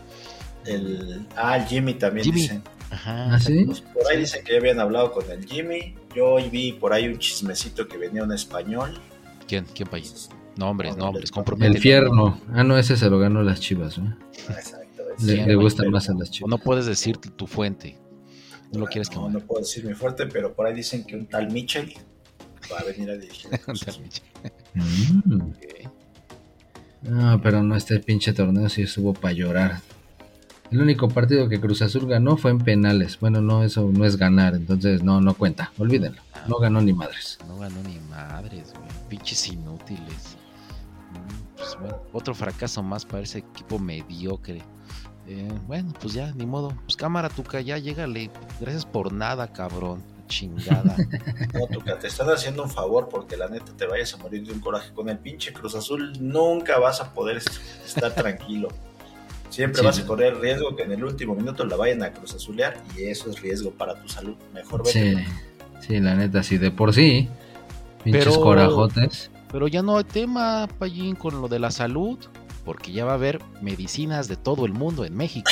El Jimmy también dicen. Ajá. ¿Ah, sí? Pues por ahí dicen que ya habían hablado con el Jimmy. Yo hoy vi por ahí un chismecito que venía un español. ¿Quién país? Nombres, compromete. El Fierno. Ah, no, ese se lo ganó las Chivas, ¿no? Exacto. Le gustan más a las Chivas. No puedes decir tu fuente. No lo quieres quemar. No puedo decir mi fuerte, pero por ahí dicen que un tal Mitchell va a venir a dirigir. Un tal Mitchell. Okay. No, pero no, este pinche torneo sí estuvo para llorar. El único partido que Cruz Azul ganó fue en penales. Bueno, no, eso no es ganar, entonces no cuenta, olvídenlo. No ganó ni madres. Güey. Pinches inútiles. Pues bueno, otro fracaso más para ese equipo mediocre. Bueno, pues ya, ni modo. Pues cámara, Tuca, ya, llégale. Gracias por nada, cabrón. Chingada. No, Tuca, te están haciendo un favor porque la neta te vayas a morir de un coraje. Con el pinche Cruz Azul nunca vas a poder estar tranquilo. Siempre vas a correr riesgo que en el último minuto la vayan a cruzazulear, y eso es riesgo para tu salud. Mejor vete. Sí, la neta, sí, de por sí. Pinches corajotes. Pero ya no hay tema, Payín, con lo de la salud, porque ya va a haber medicinas de todo el mundo en México.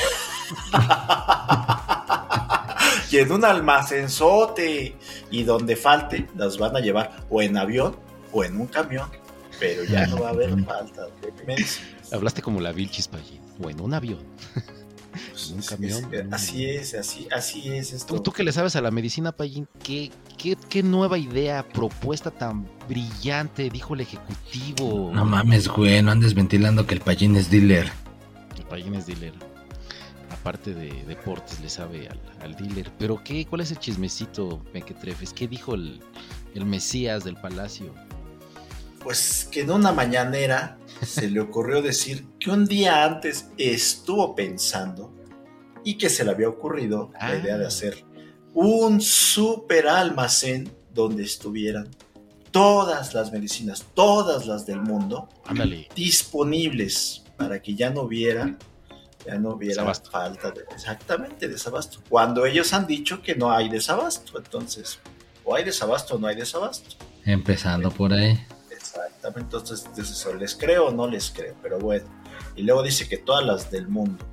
Y en un almacenzote, y donde falte, las van a llevar o en avión o en un camión, pero ya no va a haber falta de medicinas. Hablaste como la Vilchis, Payín, o en un avión. Pues en un camión. Así es esto. Tú que le sabes a la medicina, Payín, ¿Qué nueva idea, propuesta tan brillante dijo el ejecutivo? No mames, güey, no andes ventilando que el Payín es dealer. El Payín es dealer. Aparte de deportes, le sabe al dealer. Pero ¿cuál es el chismecito, mequetrefes? ¿Qué dijo el Mesías del Palacio? Pues que en una mañanera se le ocurrió decir que un día antes estuvo pensando y que se le había ocurrido la idea de hacer un super almacén donde estuvieran todas las medicinas, todas las del mundo, disponibles para que ya no hubiera desabasto. Desabasto. Cuando ellos han dicho que no hay desabasto, entonces, o hay desabasto o no hay desabasto. Empezando por ahí. Exactamente, entonces les creo o no les creo, pero bueno. Y luego dice que todas las del mundo.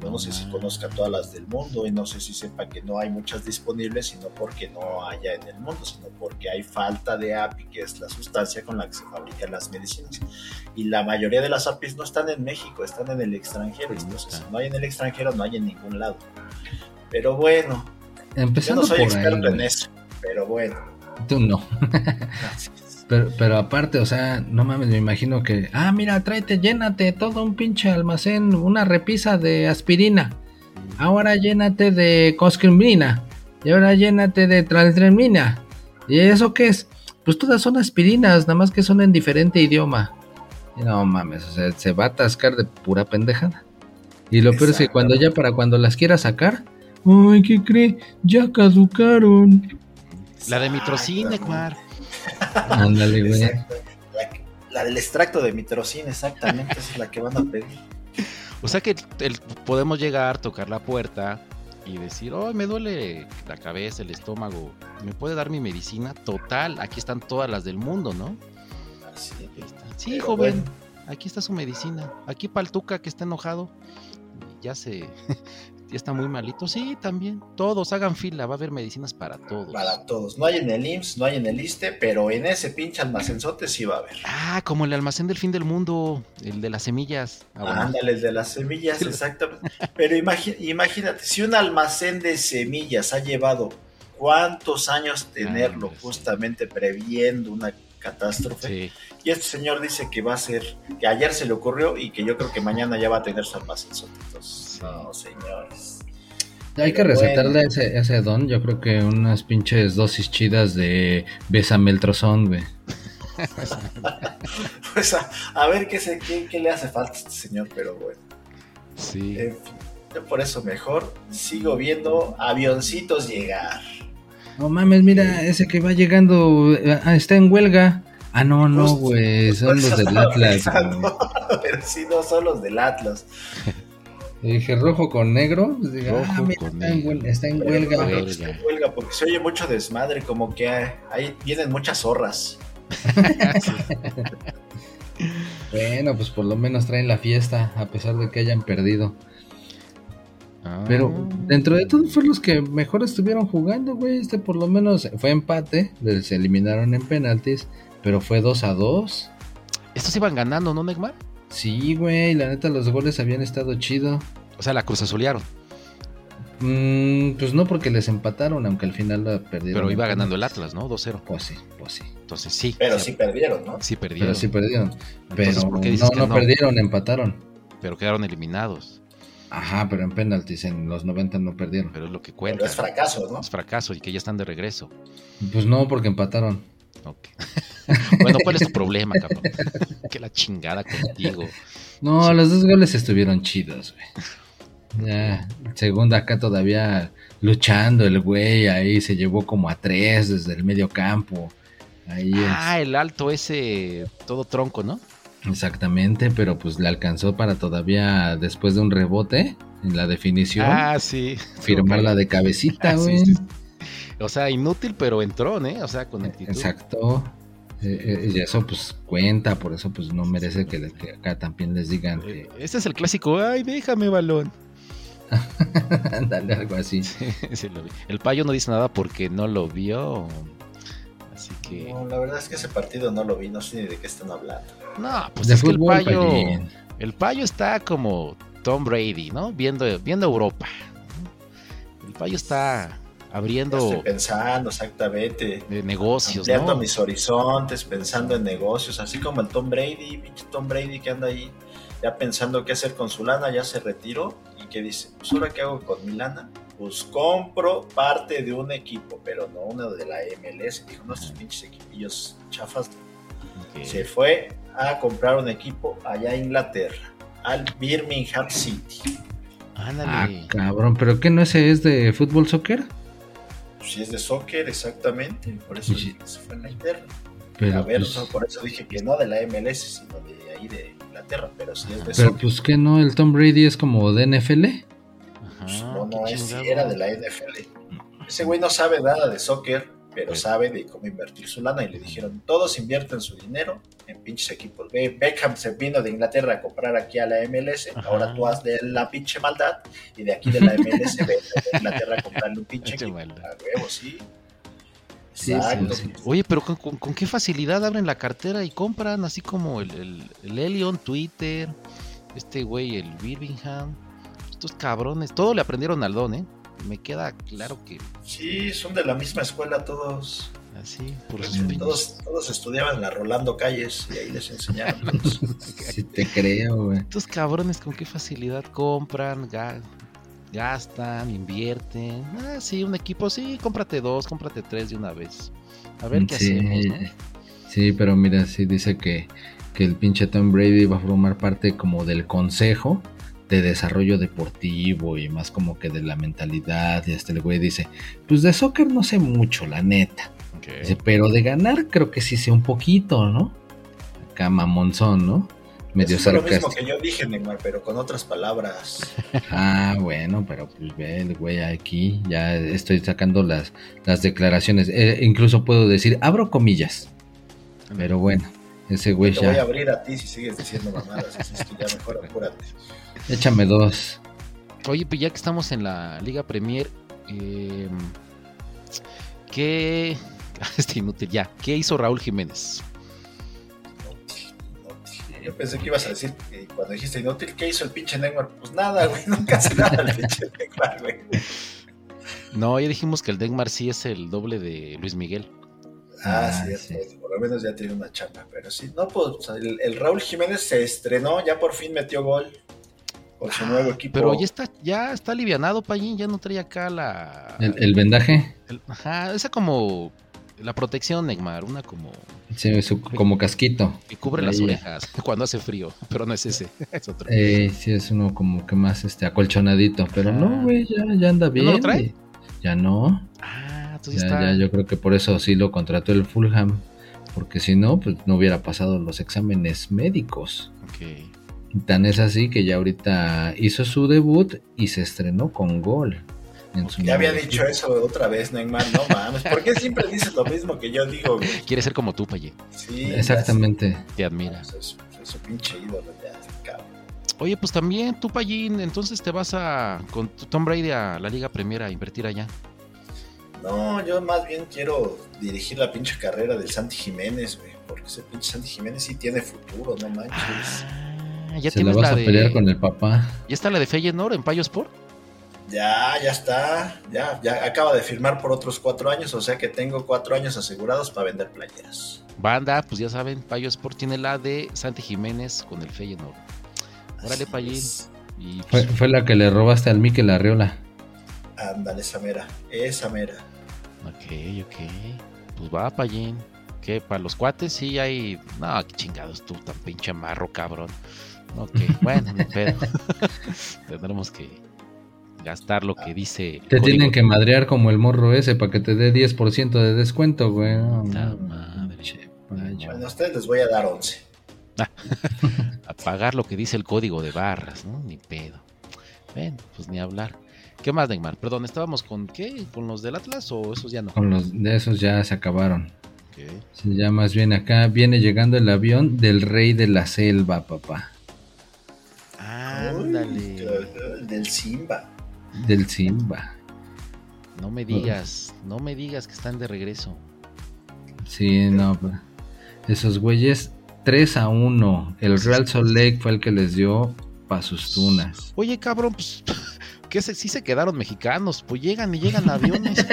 No sé si conozca todas las del mundo y no sé si sepa que no hay muchas disponibles, sino porque no haya en el mundo, sino porque hay falta de API, que es la sustancia con la que se fabrican las medicinas. Y la mayoría de las APIs no están en México, están en el extranjero. Entonces, si no hay en el extranjero, no hay en ningún lado. Pero bueno, empezando, yo no soy experto en eso, pero bueno. Tú no. Pero aparte, o sea, no mames, me imagino que... Ah, mira, tráete, llénate todo un pinche almacén, una repisa de aspirina. Ahora llénate de cosquilmina. Y ahora llénate de traltremina. ¿Y eso qué es? Pues todas son aspirinas, nada más que son en diferente idioma. Y no mames, o sea, se va a atascar de pura pendejada. Y lo peor es que cuando las quiera sacar... Ay, ¿qué cree? Ya caducaron. La de mitrocine, Mar. Ándale, güey. La del extracto de mitrocina, exactamente, esa es la que van a pedir. O sea que podemos llegar, tocar la puerta y decir, oh, me duele la cabeza, el estómago, ¿me puede dar mi medicina? Total, aquí están todas las del mundo, ¿no? Sí, joven, aquí está su medicina. Aquí Paltuca, que está enojado, ya está muy malito, sí, también, todos, hagan fila, va a haber medicinas para todos. Para todos, no hay en el IMSS, no hay en el ISSSTE, pero en ese pinche almacenzote sí va a haber. Ah, como el almacén del fin del mundo, el de las semillas. Ándale, el de las semillas, exactamente. Pero imagínate, si un almacén de semillas ha llevado cuántos años tenerlo, justamente previendo una catástrofe, y este señor dice que va a ser, que ayer se le ocurrió y que yo creo que mañana ya va a tener su almacén. Entonces, no, señores, hay que recetarle ese don, yo creo que unas pinches dosis chidas de besameltrozón, güey. Pues a ver qué le hace falta a este señor, pero bueno, sí. Yo por eso mejor sigo viendo avioncitos llegar. No mames, mira, ese que va llegando, está en huelga. Ah, no, güey, son los del Atlas. Pero sí, no, son los del Atlas. Dije, rojo con negro. Pues diga, rojo con negro. Está en huelga. Está en huelga porque se oye mucho desmadre, como que ahí vienen muchas zorras. Bueno, pues por lo menos traen la fiesta, a pesar de que hayan perdido. Pero dentro de todo fueron los que mejor estuvieron jugando, güey. Por lo menos fue empate, se eliminaron en penaltis, pero fue 2-2. Estos iban ganando, ¿no, Neymar? Sí, güey, la neta los goles habían estado chido. O sea, la cruzazulearon. Pues no, porque les empataron, aunque al final la perdieron. Pero iba ganando el Atlas, ¿no? 2-0. Pues sí. Entonces sí. Pero sí perdieron, ¿no? Sí perdieron. Entonces, pero no perdieron, empataron. Pero quedaron eliminados. Ajá, pero en penaltis en los 90 no perdieron. Pero es lo que cuenta. Pero es fracaso, ¿no? Es fracaso y que ya están de regreso. Pues no, porque empataron. Ok. Bueno, ¿cuál es tu problema, cabrón? Que la chingada contigo. No, los dos goles estuvieron chidos, güey. Ya, segundo acá todavía luchando el güey, ahí se llevó como a 3 desde el medio campo. Ahí el alto ese, todo tronco, ¿no? Exactamente, pero pues le alcanzó para todavía, después de un rebote en la definición, firmarla de cabecita, güey. Sí. O sea, inútil, pero entró, ¿eh? O sea, con actitud. Exacto. Y eso pues cuenta, por eso pues no merece que acá también les digan que... Este es el clásico, ay, déjame balón. Dale, algo así. Sí, lo vi. El Payo no dice nada porque no lo vio. Así que... No, la verdad es que ese partido no lo vi, no sé ni de qué están hablando. No, pues es fútbol, que el Payo está como Tom Brady, ¿no? Viendo Europa. El Payo está... abriendo... Estoy pensando, exactamente. De negocios, ampliando, ¿no? Ampliando mis horizontes, pensando en negocios, así como el Tom Brady, pinche Tom Brady que anda ahí ya pensando qué hacer con su lana, ya se retiró y que dice, pues ahora qué hago con mi lana, pues compro parte de un equipo, pero no uno de la MLS, dijo, no, estos pinches equipillos chafas. Okay. Se fue a comprar un equipo allá a Inglaterra, al Birmingham City. Ándale. Ah, cabrón, ¿pero qué no ese es de fútbol soccer? Si es de soccer, exactamente, por eso sí. Se fue a Inglaterra. Pero, a ver, pues, no, por eso dije que no de la MLS, sino de ahí de Inglaterra, pero si es de pero soccer. Pues que no, el Tom Brady es como de NFL. Ajá, pues no es, si era de la NFL. Ese güey no sabe nada de soccer, pero sabe de cómo invertir su lana y le dijeron, todos invierten su dinero en pinches equipos. Beckham se vino de Inglaterra a comprar aquí a la MLS, ajá. Ahora tú haz de la pinche maldad y de aquí de la MLS vete de Inglaterra a comprarle un pinche equipo. A huevo, sí. Exacto. Sí. Oye, pero ¿con qué facilidad abren la cartera y compran? Así como el Elion, Twitter, este güey, el Birmingham, estos cabrones, todo le aprendieron al Don, ¿eh? Me queda claro que... Sí, son de la misma escuela todos. Así, por todos estudiaban en la Rolando Calles y ahí les enseñaron. Sí te creo, güey. Estos cabrones con qué facilidad compran, gastan, invierten. Ah, sí, un equipo, sí, cómprate dos, cómprate tres de una vez. A ver qué hacemos, ¿no? Sí, pero mira, sí dice que el pinche Tom Brady va a formar parte como del consejo de desarrollo deportivo y más como que de la mentalidad, y hasta el güey dice, pues de soccer no sé mucho, la neta, okay. Dice, pero de ganar creo que sí sé un poquito, ¿no? Acá mamonzón, ¿no? Medio sarcástico. Es lo mismo que yo dije, Neymar, pero con otras palabras. Ah, bueno, pero pues ve el güey aquí, ya estoy sacando las declaraciones, incluso puedo decir, abro comillas, pero bueno. Ese güey te ya... voy a abrir a ti si sigues diciendo mamadas, así es que ya mejor apúrate. Échame dos. Oye, pues ya que estamos en la Liga Premier, ¿qué... inútil, ya. ¿Qué hizo Raúl Jiménez? Inútil. Yo pensé que ibas a decir, que cuando dijiste inútil, ¿qué hizo el pinche Neymar? Pues nada, güey, nunca hace nada el pinche Neymar, güey. No, ya dijimos que el Neymar sí es el doble de Luis Miguel. Sí. Por lo menos ya tiene una chamba, pero sí, no, pues el Raúl Jiménez se estrenó, ya por fin metió gol con su nuevo equipo. Pero ya está alivianado, Payín, ya no trae acá la... ¿El vendaje? Esa como la protección, Neymar, una como... Sí, como casquito. Que cubre las orejas cuando hace frío, pero no es ese, es otro. Sí, es uno como que más acolchonadito, pero no, güey, ya anda bien. ¿No lo trae? Ya no. Ya, yo creo que por eso sí lo contrató el Fulham, porque si no, pues no hubiera pasado los exámenes médicos. Okay. Tan es así que ya ahorita hizo su debut y se estrenó con gol. Ya había dicho eso otra vez, Neymar, no mames, ¿por qué siempre dices lo mismo que yo digo? Güey? Quiere ser como tú, Paye. Sí, exactamente. Te admira. Soy su pinche ídolo, ya, cabrón. Oye, pues también tú, Payín, entonces te vas con Tom Brady a la Liga Premier a invertir allá. No, yo más bien quiero dirigir la pinche carrera del Santi Jiménez, güey, porque ese pinche Santi Jiménez sí tiene futuro, no manches. Ya se la vas a pelear con el papá. ¿Ya está la de Feyenoord en Payo Sports? Ya está, ya acaba de firmar por otros 4 años, o sea que tengo 4 años asegurados para vender playeras. Banda, pues ya saben, Payo Sports tiene la de Santi Jiménez con el Feyenoord. Órale, Payín. Y... Fue la que le robaste al Mikel Arriola. Ándale, esa mera. Ok. Pues va, Payín. ¿Qué? Para los cuates sí hay... No, qué chingados tú, tan pinche amarro, cabrón. Ok, bueno, no pedo. Tendremos que gastar lo que dice... Te tienen que madrear como el morro ese para que te dé 10% de descuento, güey. Madre. Bueno, a ustedes les voy a dar 11. A pagar lo que dice el código de barras, ¿no? Ni pedo. Bueno, pues ni hablar. ¿Qué más, Neymar? Perdón, ¿estábamos con qué? ¿Con los del Atlas o esos ya no? Con los de esos ya se acabaron. Okay. Sí, ya más bien acá viene llegando el avión del rey de la selva, papá. Ándale. Del Simba. Del Simba. No me digas, no me digas que están de regreso. Sí, no, esos güeyes 3-1, el Real Salt Lake fue el que les dio pa' sus tunas. Oye, cabrón, pues, que sí se quedaron mexicanos, pues llegan y llegan aviones.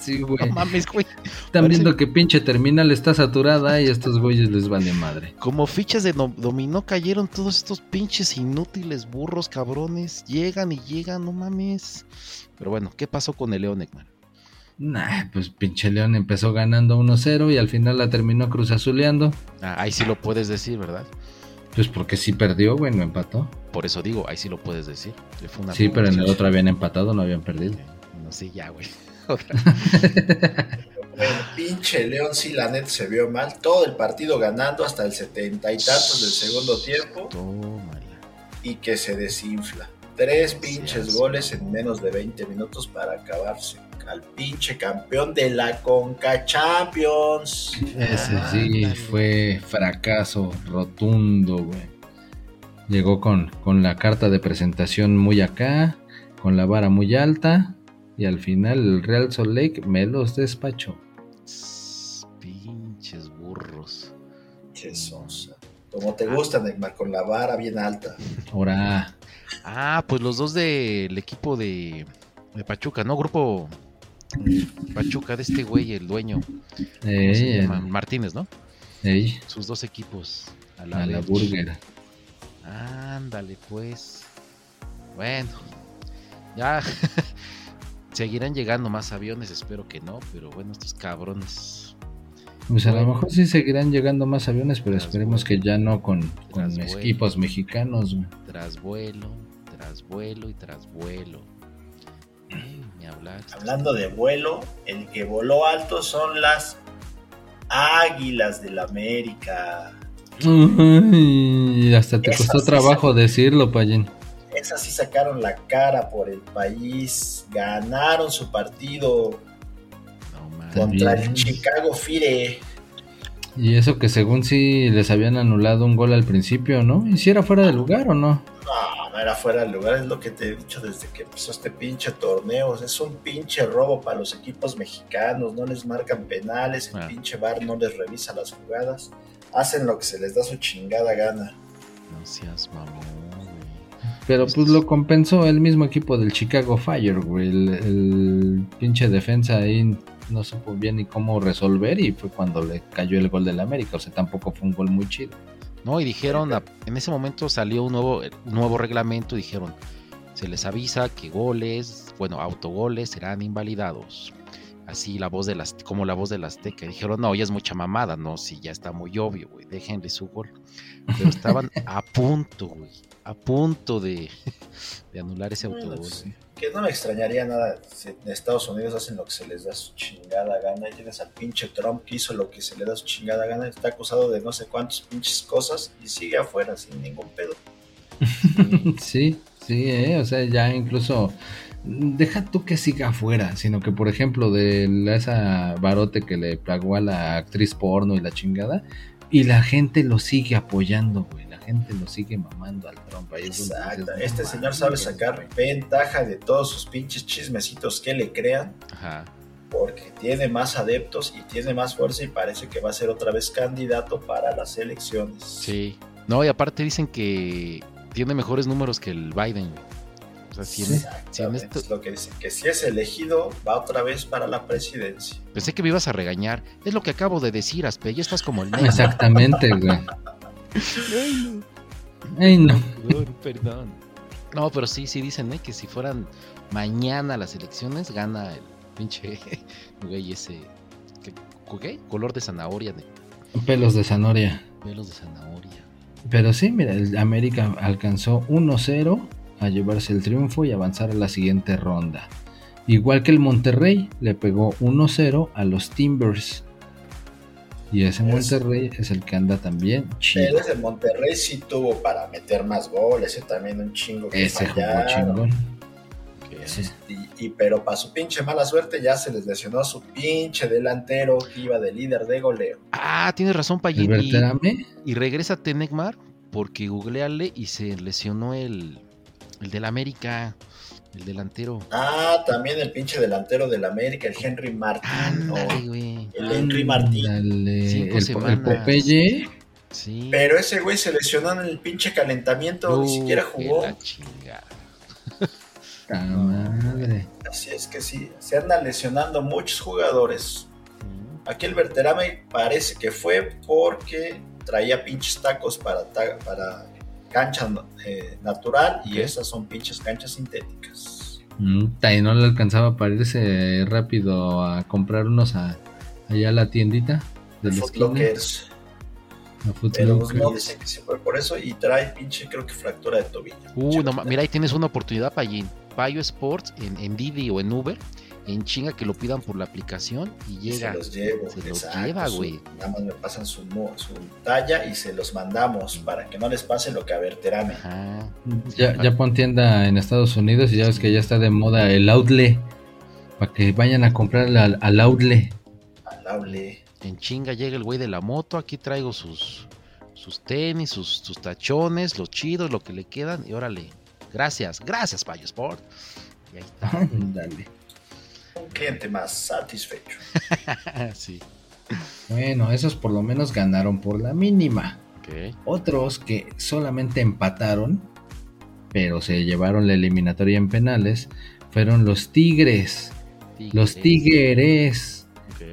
Sí, güey. No mames, güey. Están viendo que pinche terminal está saturada y a estos güeyes les vale madre. Como fichas de dominó cayeron todos estos pinches inútiles burros, cabrones. Llegan y llegan, no mames. Pero bueno, ¿qué pasó con el León, Ekman? Nah, pues pinche León empezó ganando 1-0 y al final la terminó cruzazuleando. Ah, ahí sí lo puedes decir, ¿verdad? Pues porque sí perdió, güey, no empató. Por eso digo, ahí sí lo puedes decir. Fue una sí, pero en el otro habían empatado, no habían perdido. No sé, sí, ya, güey. El pinche León, sí, la neta se vio mal. Todo el partido ganando hasta el 70 y tantos del segundo tiempo. Tómala. Y que se desinfla. 3 pinches goles en menos de 20 minutos para acabarse. Al pinche campeón de la Conca Champions. Ese sí fue fracaso rotundo, güey. Llegó con la carta de presentación muy acá, con la vara muy alta, y al final el Real Salt Lake me los despachó. Pinches burros. Qué sonsa. Como te gustan, Neymar, con la vara bien alta. Ahora. Ah, pues los dos del equipo de Pachuca, ¿no? Grupo Pachuca de este güey, el dueño. Martínez, ¿no? Ey. Sus dos equipos. A la burger. Ándale, pues. Bueno. Ya. Seguirán llegando más aviones, espero que no, pero bueno, estos cabrones. Pues a lo mejor sí seguirán llegando más aviones, pero esperemos que ya no con equipos mexicanos. Tras vuelo y tras vuelo. Ni hablar. Hablando de vuelo, el que voló alto son las Águilas del América. Uy, hasta te costó trabajo decirlo, Payín. Esas sí sacaron la cara por el país, ganaron su partido. Contra el Chicago Fire. Y eso que según sí les habían anulado un gol al principio, ¿no? ¿Y si era fuera de lugar o no? No, no era fuera de lugar, es lo que te he dicho desde que empezó este pinche torneo. Es un pinche robo para los equipos mexicanos, no les marcan penales, el pinche VAR no les revisa las jugadas. Hacen lo que se les da su chingada gana. No seas mamón. Pero pues lo compensó el mismo equipo del Chicago Fire, güey. El pinche defensa ahí no supo bien ni cómo resolver y fue cuando le cayó el gol del América, o sea, tampoco fue un gol muy chido. No, y dijeron, en ese momento salió un nuevo reglamento, dijeron, se les avisa que goles, bueno, autogoles serán invalidados. Así como la voz del Azteca. Dijeron, no, ya es mucha mamada, no, sí, ya está muy obvio, güey, déjenle su gol. Pero estaban a punto, güey, a punto de anular ese autogol. Bueno, sí. Que no me extrañaría nada, si en Estados Unidos hacen lo que se les da su chingada gana, y tienes al pinche Trump que hizo lo que se le da su chingada gana, está acusado de no sé cuántas pinches cosas y sigue afuera sin ningún pedo. Sí, o sea, ya incluso, deja tú que siga afuera, sino que por ejemplo de esa barote que le plagó a la actriz porno y la chingada, y la gente lo sigue apoyando, güey. Gente lo sigue mamando al Trump. Exacto, este señor sabe sacar ventaja de todos sus pinches chismecitos que le crean. Ajá. Porque tiene más adeptos y tiene más fuerza y parece que va a ser otra vez candidato para las elecciones. Sí, no, y aparte dicen que tiene mejores números que el Biden. O sea, exactamente, es lo que dicen, que si es elegido va otra vez para la presidencia. Pensé que me ibas a regañar, es lo que acabo de decir, Aspe, ya estás como el negro. Exactamente, güey. Ay, no. Perdón. No, pero sí dicen, que si fueran mañana las elecciones, gana el pinche güey ese. ¿Qué? Color de zanahoria. Pelos de zanahoria. Pero sí, mira, el América alcanzó 1-0 a llevarse el triunfo y avanzar a la siguiente ronda. Igual que el Monterrey, le pegó 1-0 a los Timbers. Y ese Monterrey es el que anda también chido. Pero ese Monterrey sí tuvo para meter más goles, también un chingo que ese jugó chingón. Pero para su pinche mala suerte ya se les lesionó su pinche delantero que iba de líder de goleo. Ah, tienes razón, Payín. Y regrésate, Neymar, porque googleale y se lesionó el del América, el delantero. Ah, también el pinche delantero del América, el Henry Martín. Ándale, güey. El Henry Martín. El Popeye. Sí. Pero ese güey se lesionó en el pinche calentamiento, ni siquiera jugó. La chingada. Ah, madre. Así es que sí, se andan lesionando muchos jugadores. Aquí el Berterame parece que fue porque traía pinches tacos para cancha natural, y esas son pinches canchas sintéticas. Y no le alcanzaba para irse rápido a comprar unos allá a la tiendita de los Lakers. Pero no, dice que sí fue por eso, y trae pinche, creo que fractura de tobillo. Mira, ahí tienes una oportunidad, Payín. Payo Sports en Didi o en Uber, en chinga que lo pidan por la aplicación y llega. Se los lleva, güey. Nada más me pasan su talla y se los mandamos para que no les pase lo que a Berterame. Ya pon tienda en Estados Unidos y ya ves que ya está de moda el Outlé, para que vayan a comprar al Outlé. En chinga llega el güey de la moto, aquí traigo sus tenis, sus tachones, los chidos, lo que le quedan, y órale, gracias Payo Sport. Y ahí está. Dale. Un cliente más satisfecho. Sí. Bueno, esos por lo menos ganaron por la mínima. Okay. Otros que solamente empataron, pero se llevaron la eliminatoria en penales, fueron los Tigres. Los Tigres. Okay.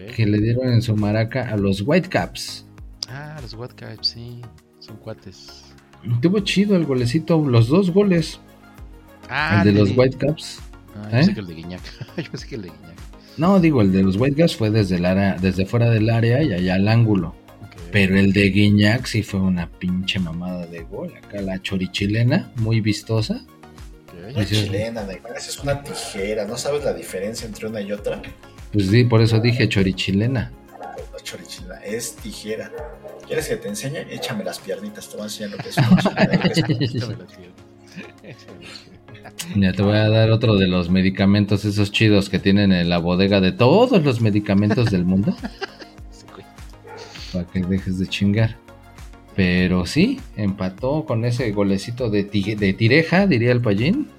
Que le dieron en su maraca a los Whitecaps. Ah, los Whitecaps, sí, son cuates. Tuvo chido el golecito, los dos goles. Ah, el de los Whitecaps. Ah, yo pensé que el de Gignac. No, digo, el de los Whitecaps fue desde fuera del área y allá al ángulo. Okay. Pero el de Gignac sí fue una pinche mamada de gol. Acá la chorichilena, muy vistosa. Okay. Una chilena, es una tijera, ¿no sabes la diferencia entre una y otra? Pues sí, por eso dije chorichilena. No, chorichilena, es tijera. ¿Quieres que te enseñe? Échame las piernitas, te voy a enseñar lo que es una chilena. Mira, te voy a dar otro de los medicamentos esos chidos que tienen en la bodega de todos los medicamentos del mundo. Para que dejes de chingar. Pero sí, empató con ese golecito de tireja, diría el Payín.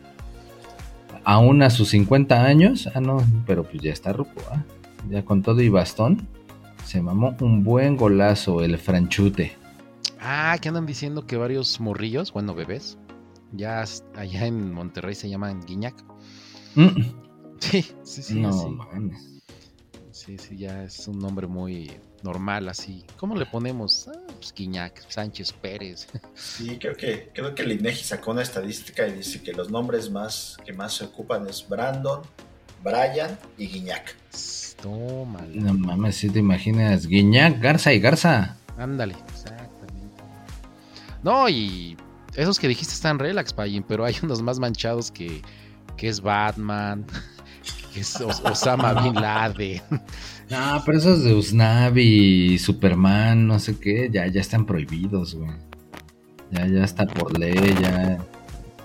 Aún a sus 50 años, no, pero pues ya está ruco, ya con todo y bastón, se mamó un buen golazo el franchute. Ah, que andan diciendo que varios morrillos, bueno, bebés, ya allá en Monterrey se llaman Guiñac. Sí. No, sí. Mames. Sí, ya es un nombre muy normal así. ¿Cómo le ponemos? Pues Guiñac, Sánchez, Pérez. Sí, creo que el INEGI sacó una estadística y dice que los nombres que más se ocupan es Brandon, Brian y Guiñac. Tómala. No mames, si te imaginas Guiñac, Garza y Garza. Ándale, exactamente. No, y esos que dijiste están relax, Payín, pero hay unos más manchados que es Batman, que es Osama Bin Laden. No, pero esos de Usnavi, Superman, no sé qué, ya están prohibidos, güey. Ya está por ley, ya.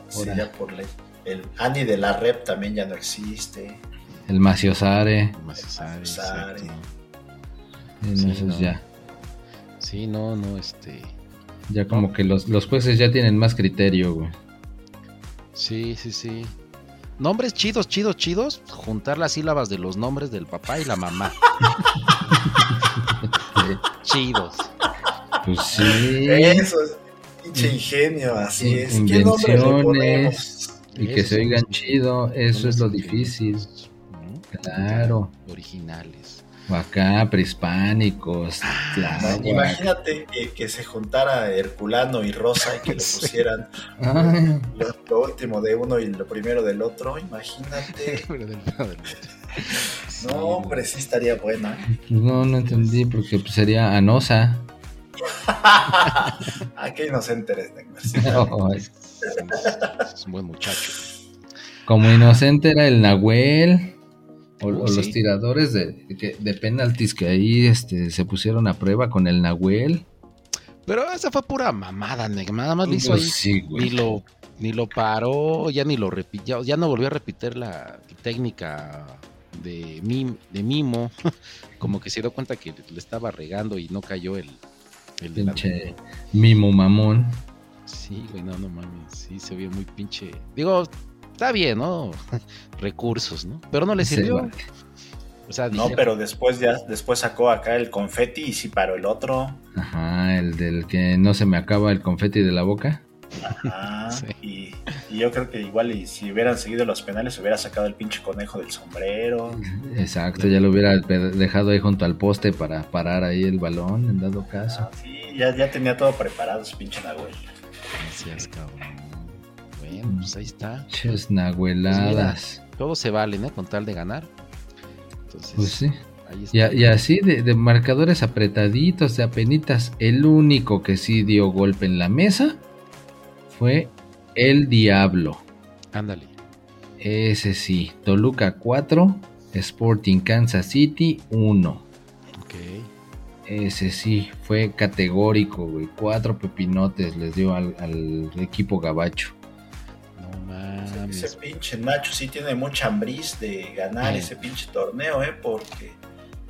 Sí, ya por ley. El Andy de la Rep también ya no existe. El Maciosare. Sí, no, esos ya. Sí, no. Ya como que los jueces ya tienen más criterio, güey. Sí. Nombres chidos, juntar las sílabas de los nombres del papá y la mamá. Chidos. Pues sí. Eso es pinche ingenio, así es. ¿Qué nombre le ponemos? Y que se oigan chido, eso es lo difícil. Claro. Originales. Acá, prehispánicos. Imagínate que se juntara Herculano y Rosa y que le pusieran lo último de uno y lo primero del otro. Imagínate. No, hombre, sí estaría buena. No entendí porque sería Anosa. Aquí no se interesa. Es un buen muchacho. Como inocente era el Nahuel. o los tiradores de penaltis que ahí se pusieron a prueba con el Nahuel. Pero esa fue pura mamada, nada más lo hizo ahí. Sí, güey. Ni lo paró, ya ni lo repitió, ya no volvió a repetir la técnica de mimo. Como que se dio cuenta que le estaba regando y no cayó el pinche mimo mamón. Sí, güey, no mames, sí se vio muy pinche. Digo, está bien, ¿no? Recursos, ¿no? Pero no le sirvió. Sí, o sea, no, pero después sacó acá el confeti y sí paró el otro. Ajá, el del que no se me acaba el confeti de la boca. Ajá, sí. y yo creo que igual y si hubieran seguido los penales hubiera sacado el pinche conejo del sombrero. Exacto, ya lo hubiera dejado ahí junto al poste para parar ahí el balón en dado caso. Ah, sí, ya tenía todo preparado ese pinche Nahuel. Gracias, cabrón. Bueno, pues ahí está. Pinches nahueladas. Pues mira, todo se vale, ¿no? Con tal de ganar. Entonces, pues sí. Y así de marcadores apretaditos, de apenitas, el único que sí dio golpe en la mesa fue el Diablo. Ándale. Ese sí. Toluca 4, Sporting Kansas City 1. Ok. Ese sí, fue categórico, güey. 4 pepinotes les dio al equipo gabacho. No mames. Ese pinche Nacho sí tiene mucha hambris de ganar ese pinche torneo, porque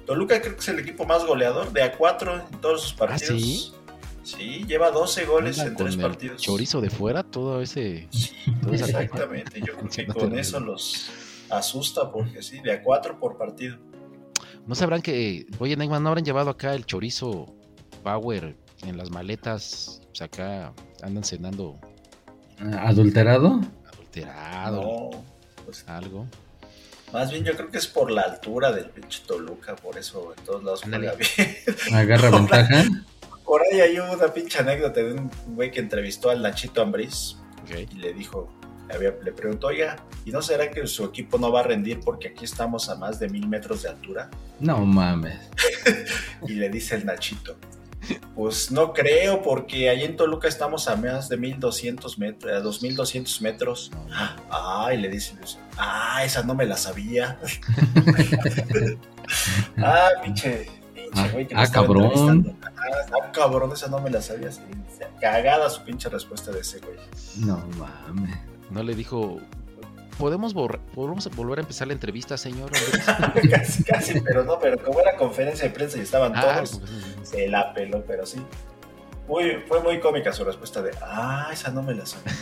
Toluca creo que es el equipo más goleador, de a 4 en todos sus partidos. ¿Ah, sí? Sí, lleva 12 goles en 3 partidos. Chorizo de fuera, todo ese. Sí, todo exactamente. Yo creo que con eso los asusta, porque sí, de a 4 por partido. No sabrán que, oye, Neymar, ¿no habrán llevado acá el chorizo Power en las maletas? Pues acá andan cenando. ¿Adulterado? Adulterado. No, pues algo. Más bien yo creo que es por la altura del pinche Toluca, por eso en todos lados juega bien. ¿Agarra ventaja? Por ahí hay una pinche anécdota de un güey que entrevistó al Nachito Ambriz, okay, y le dijo, le preguntó, oiga, ¿y no será que su equipo no va a rendir porque aquí estamos a más de 1000 metros de altura? No mames. Y le dice el Nachito, pues no creo, porque allí en Toluca estamos a más de 1200 metros, a 2200 metros. Y le dice, esa no me la sabía. Pinche güey que cabrón. Cabrón, esa no me la sabía. Sí, cagada su pinche respuesta de ese güey. No mames. No le dijo, ¿podemos volver a empezar la entrevista, señor? casi, pero como era conferencia de prensa y estaban todos, se la peló, pero sí. Fue muy cómica su respuesta de, esa no me la sabía.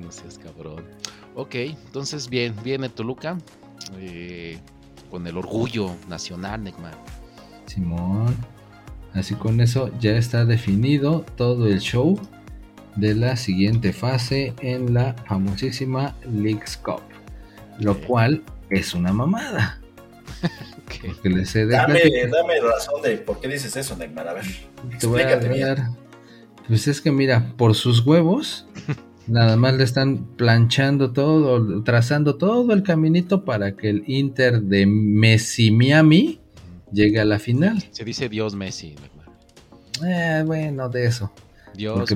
No seas cabrón. Ok, entonces bien, Toluca. Con el orgullo nacional, Neymar. Simón. Así con eso ya está definido todo el show de la siguiente fase en la famosísima Leagues Cup. Lo cual es una mamada. Okay. Porque les he dame razón de por qué dices eso, Neymar. A ver, explícate bien. Pues es que mira, por sus huevos, nada más le están planchando todo, trazando todo el caminito para que el Inter de Messi Miami llegue a la final. Se dice Dios Messi, ¿verdad? Bueno, de eso. Dios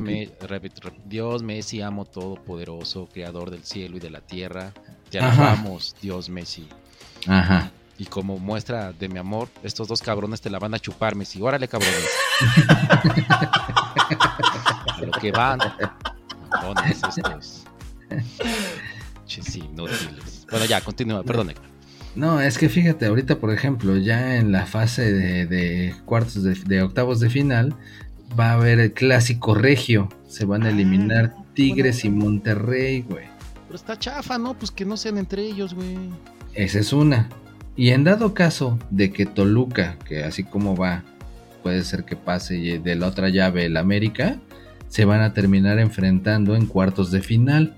Messi, amo todopoderoso, creador del cielo y de la tierra. Te alabamos, Dios Messi. Ajá. Y como muestra de mi amor, estos dos cabrones te la van a chupar, Messi. Órale, cabrones. A lo que van. Estos inútiles. Bueno, ya, continúa, perdón. No, es que fíjate, ahorita, por ejemplo, ya en la fase de cuartos de octavos de final, va a haber el clásico regio. Se van a eliminar Tigres y Monterrey, güey. Pero está chafa, ¿no? Pues que no sean entre ellos, güey. Esa es una. Y en dado caso de que Toluca, que así como va, puede ser que pase de la otra llave el América, se van a terminar enfrentando en cuartos de final.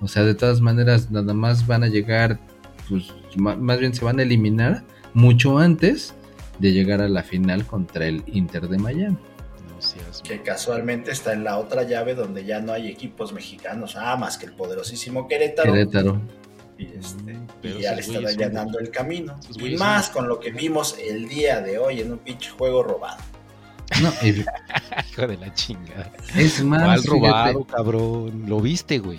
O sea, de todas maneras, nada más van a llegar, pues, más bien se van a eliminar mucho antes de llegar a la final contra el Inter de Miami. No seas... Que casualmente está en la otra llave donde ya no hay equipos mexicanos, más que el poderosísimo Querétaro. Y ya le están allanando el camino. Y más con lo que vimos el día de hoy en un pinche juego robado. No, hijo de la chingada. Es más, mal robado, cabrón. Lo viste, güey.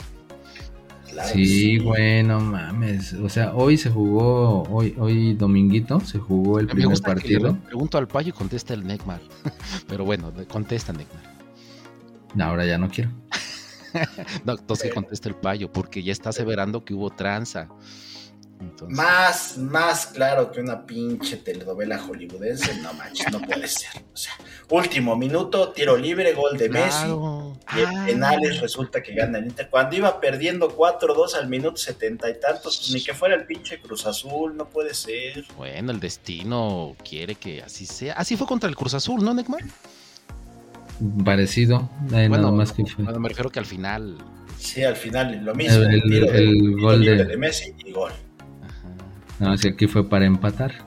Claro, sí, güey, no mames. O sea, hoy se jugó, hoy dominguito, se jugó el primer partido. Pregunto al Payo y contesta el Neymar. Pero bueno, contesta Neymar. No, ahora ya no quiero. No, entonces que conteste el Payo, porque ya está aseverando que hubo tranza. Entonces... Más claro que una pinche telenovela hollywoodense, no manches, no puede ser. O sea, último minuto, tiro libre, gol de claro. Messi, y en penales resulta que gana el Inter. Cuando iba perdiendo 4-2 al minuto 70 y tantos, ni que fuera el pinche Cruz Azul, no puede ser. Bueno, el destino quiere que así sea. Así fue contra el Cruz Azul, ¿no, Neymar? Parecido, bueno, nada más que fue. Bueno, me refiero que al final. Sí, al final lo mismo. El gol de Messi y gol. No, si aquí fue para empatar.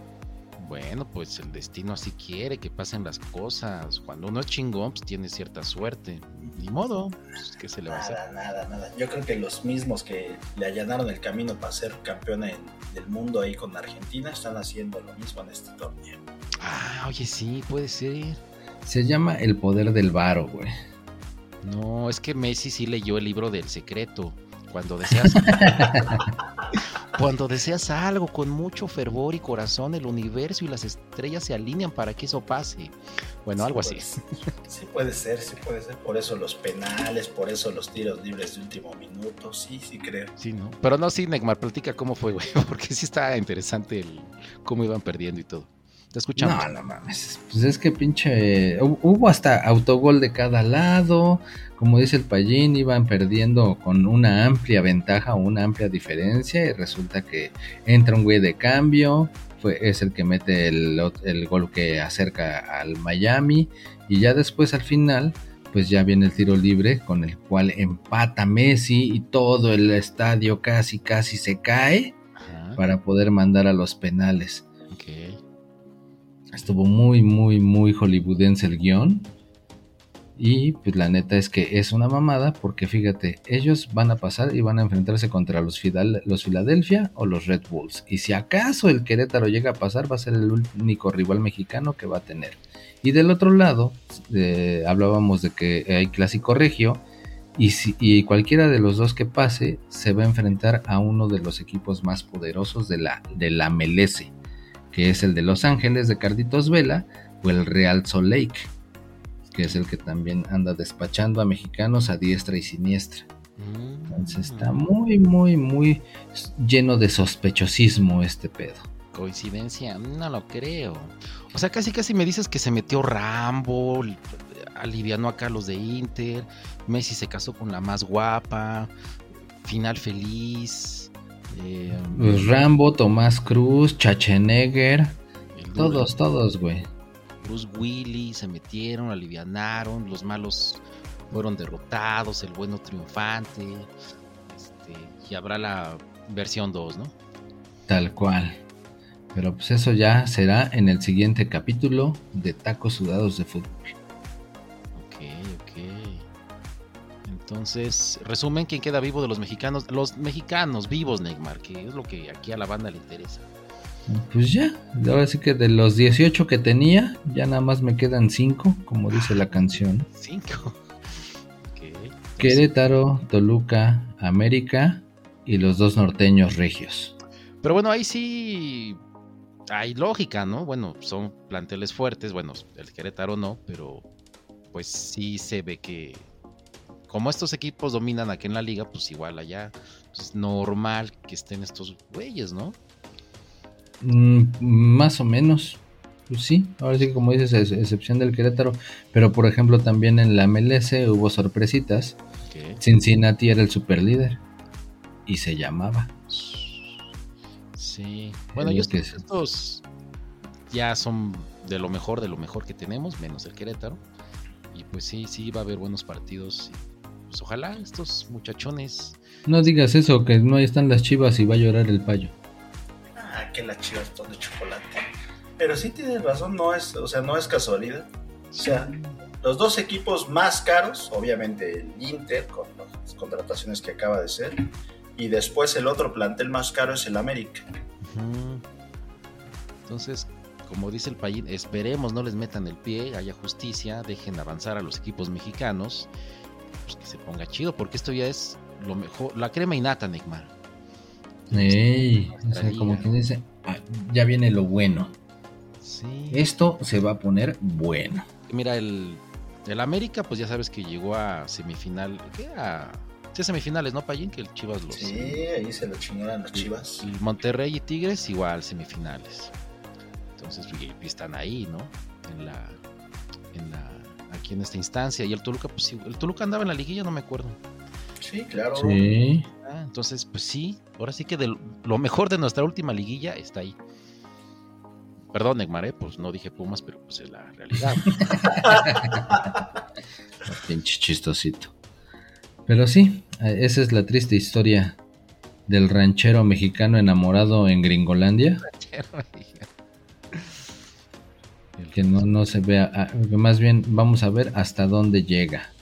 Bueno, pues el destino así quiere que pasen las cosas. Cuando uno es chingón, pues tiene cierta suerte. Ni modo, pues, ¿qué se le va a hacer? Nada. Yo creo que los mismos que le allanaron el camino para ser campeón del mundo ahí con Argentina están haciendo lo mismo en este torneo. Ah, oye, sí, puede ser. Se llama el poder del varo, güey. No, es que Messi sí leyó el libro del secreto. Cuando deseas algo con mucho fervor y corazón, el universo y las estrellas se alinean para que eso pase. Bueno, sí, algo así. Sí puede ser. Por eso los penales, por eso los tiros libres de último minuto. Sí creo. Sí, ¿no? Pero no, sí, Neymar, platica cómo fue, güey, porque sí está interesante cómo iban perdiendo y todo. Te escuchamos. No mames, pues es que pinche, hubo hasta autogol de cada lado, como dice el Payín, iban perdiendo con una amplia ventaja, una amplia diferencia, y resulta que entra un güey de cambio, es el que mete el gol que acerca al Miami, y ya después al final, pues ya viene el tiro libre, con el cual empata Messi, y todo el estadio casi se cae. Ajá. Para poder mandar a los penales. Ok. Estuvo muy, muy, muy hollywoodense el guión. Y pues la neta es que es una mamada, porque fíjate, ellos van a pasar y van a enfrentarse contra los Philadelphia o los Red Bulls. Y si acaso el Querétaro llega a pasar, va a ser el único rival mexicano que va a tener. Y del otro lado, hablábamos de que hay clásico regio. Y cualquiera de los dos que pase se va a enfrentar a uno de los equipos más poderosos de la MLS, que es el de Los Ángeles de Carditos Vela, o el Real Salt Lake, que es el que también anda despachando a mexicanos a diestra y siniestra. Entonces está muy, muy, muy lleno de sospechosismo este pedo. ¿Coincidencia? No lo creo. O sea, casi me dices que se metió Rambo, alivianó acá los de Inter, Messi se casó con la más guapa, final feliz... Rambo, Tomás Cruz, Schwarzenegger, todos, güey. Bruce Willis se metieron, alivianaron, los malos fueron derrotados, el bueno triunfante, y habrá la versión 2, ¿no? Tal cual. Pero pues eso ya será en el siguiente capítulo de Tacos Sudados de Fútbol. Entonces, resumen, ¿quién queda vivo de los mexicanos? Los mexicanos vivos, Neymar, que es lo que aquí a la banda le interesa. Pues ya, ahora sí que de los 18 que tenía, ya nada más me quedan 5, como dice la canción. 5. Okay, entonces... Querétaro, Toluca, América y los dos norteños regios. Pero bueno, ahí sí hay lógica, ¿no? Bueno, son planteles fuertes, bueno, el Querétaro no, pero pues sí se ve que... Como estos equipos dominan aquí en la liga, pues igual allá es normal que estén estos güeyes, ¿no? Más o menos, pues sí, ahora sí que como dices, excepción del Querétaro, pero por ejemplo también en la MLS hubo sorpresitas. ¿Qué? Cincinnati era el superlíder y se llamaba. Sí, bueno, yo creo que estos ya son de lo mejor que tenemos, menos el Querétaro, y pues sí, va a haber buenos partidos. Pues ojalá estos muchachones... No digas eso, que no están las Chivas y va a llorar el Payo. Ah, que las Chivas son de chocolate. Pero sí tienes razón, no es casualidad. O sea, los dos equipos más caros, obviamente el Inter, con las contrataciones que acaba de hacer, y después el otro plantel más caro es el América. Uh-huh. Entonces, como dice el Payín, esperemos no les metan el pie, haya justicia, dejen avanzar a los equipos mexicanos. Pues que se ponga chido, porque esto ya es lo mejor, la crema innata, Neymar. Ey, o sea, como quien dice, ya viene lo bueno. Sí. Esto se va a poner bueno. Mira, el América, pues ya sabes que llegó a semifinal. ¿Qué era? Sí, semifinales, ¿no, Payín? Que el Chivas los... Sí, ahí se lo chingaron los Chivas. El Monterrey y Tigres igual, semifinales. Entonces, están ahí, ¿no? Aquí en esta instancia. Y el Toluca, pues sí, el Toluca andaba en la liguilla, no me acuerdo. Sí, claro. Sí. Ah, entonces, pues sí, ahora sí que lo mejor de nuestra última liguilla está ahí. Perdón, Neymar, pues no dije Pumas, pero pues es la realidad. Pinche chistosito. Pero sí, esa es la triste historia del ranchero mexicano enamorado en Gringolandia. Que no se vea, más bien vamos a ver hasta dónde llega.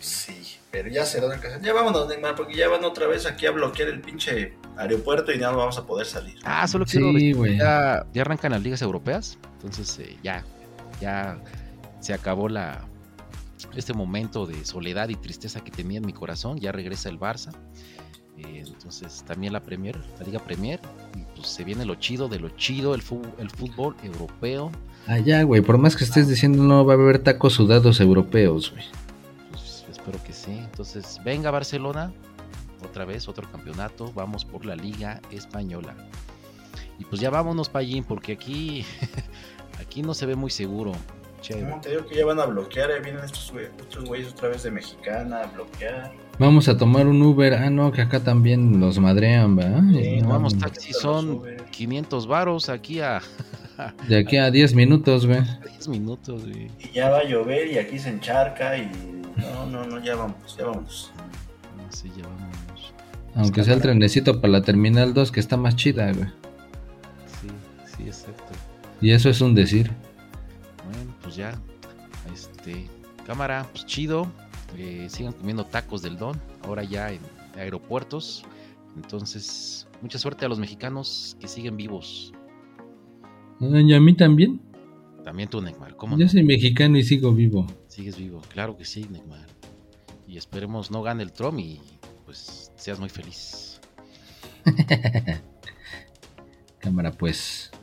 Sí, pero ya será otra ocasión. Ya vámonos, Neymar, porque ya van otra vez aquí a bloquear el pinche aeropuerto y ya no vamos a poder salir. Ah, solo quiero decir, ya arrancan las ligas europeas, entonces ya se acabó este momento de soledad y tristeza que tenía en mi corazón. Ya regresa el Barça, entonces también la Liga Premier, y pues se viene lo chido de lo chido, el fútbol europeo. Allá, güey, por más que estés diciendo no va a haber tacos sudados europeos, güey. Pues espero que sí. Entonces, venga Barcelona, otra vez, otro campeonato, vamos por la Liga Española. Y pues ya vámonos para allí, porque aquí no se ve muy seguro. No, te digo que ya van a bloquear, vienen estos güeyes otra vez de mexicana a bloquear. Vamos a tomar un Uber, no, que acá también los madrean, ¿verdad? Sí, no, vamos, taxi son 500 varos aquí a... De aquí a 10 minutos, güey. 10 minutos, güey. Y ya va a llover y aquí se encharca y... No, ya vamos. Sí, ya vamos. Aunque sea el trenecito para la Terminal 2, que está más chida, güey. Sí, exacto. Y eso es un decir. Ya, cámara, pues chido, sigan comiendo tacos del Don, ahora ya en aeropuertos. Entonces, mucha suerte a los mexicanos que siguen vivos. ¿Y a mí también? También tú, Neymar, ¿cómo no? Yo soy mexicano y sigo vivo. Sigues vivo, claro que sí, Neymar. Y esperemos no gane el Trump y pues seas muy feliz. Cámara, pues.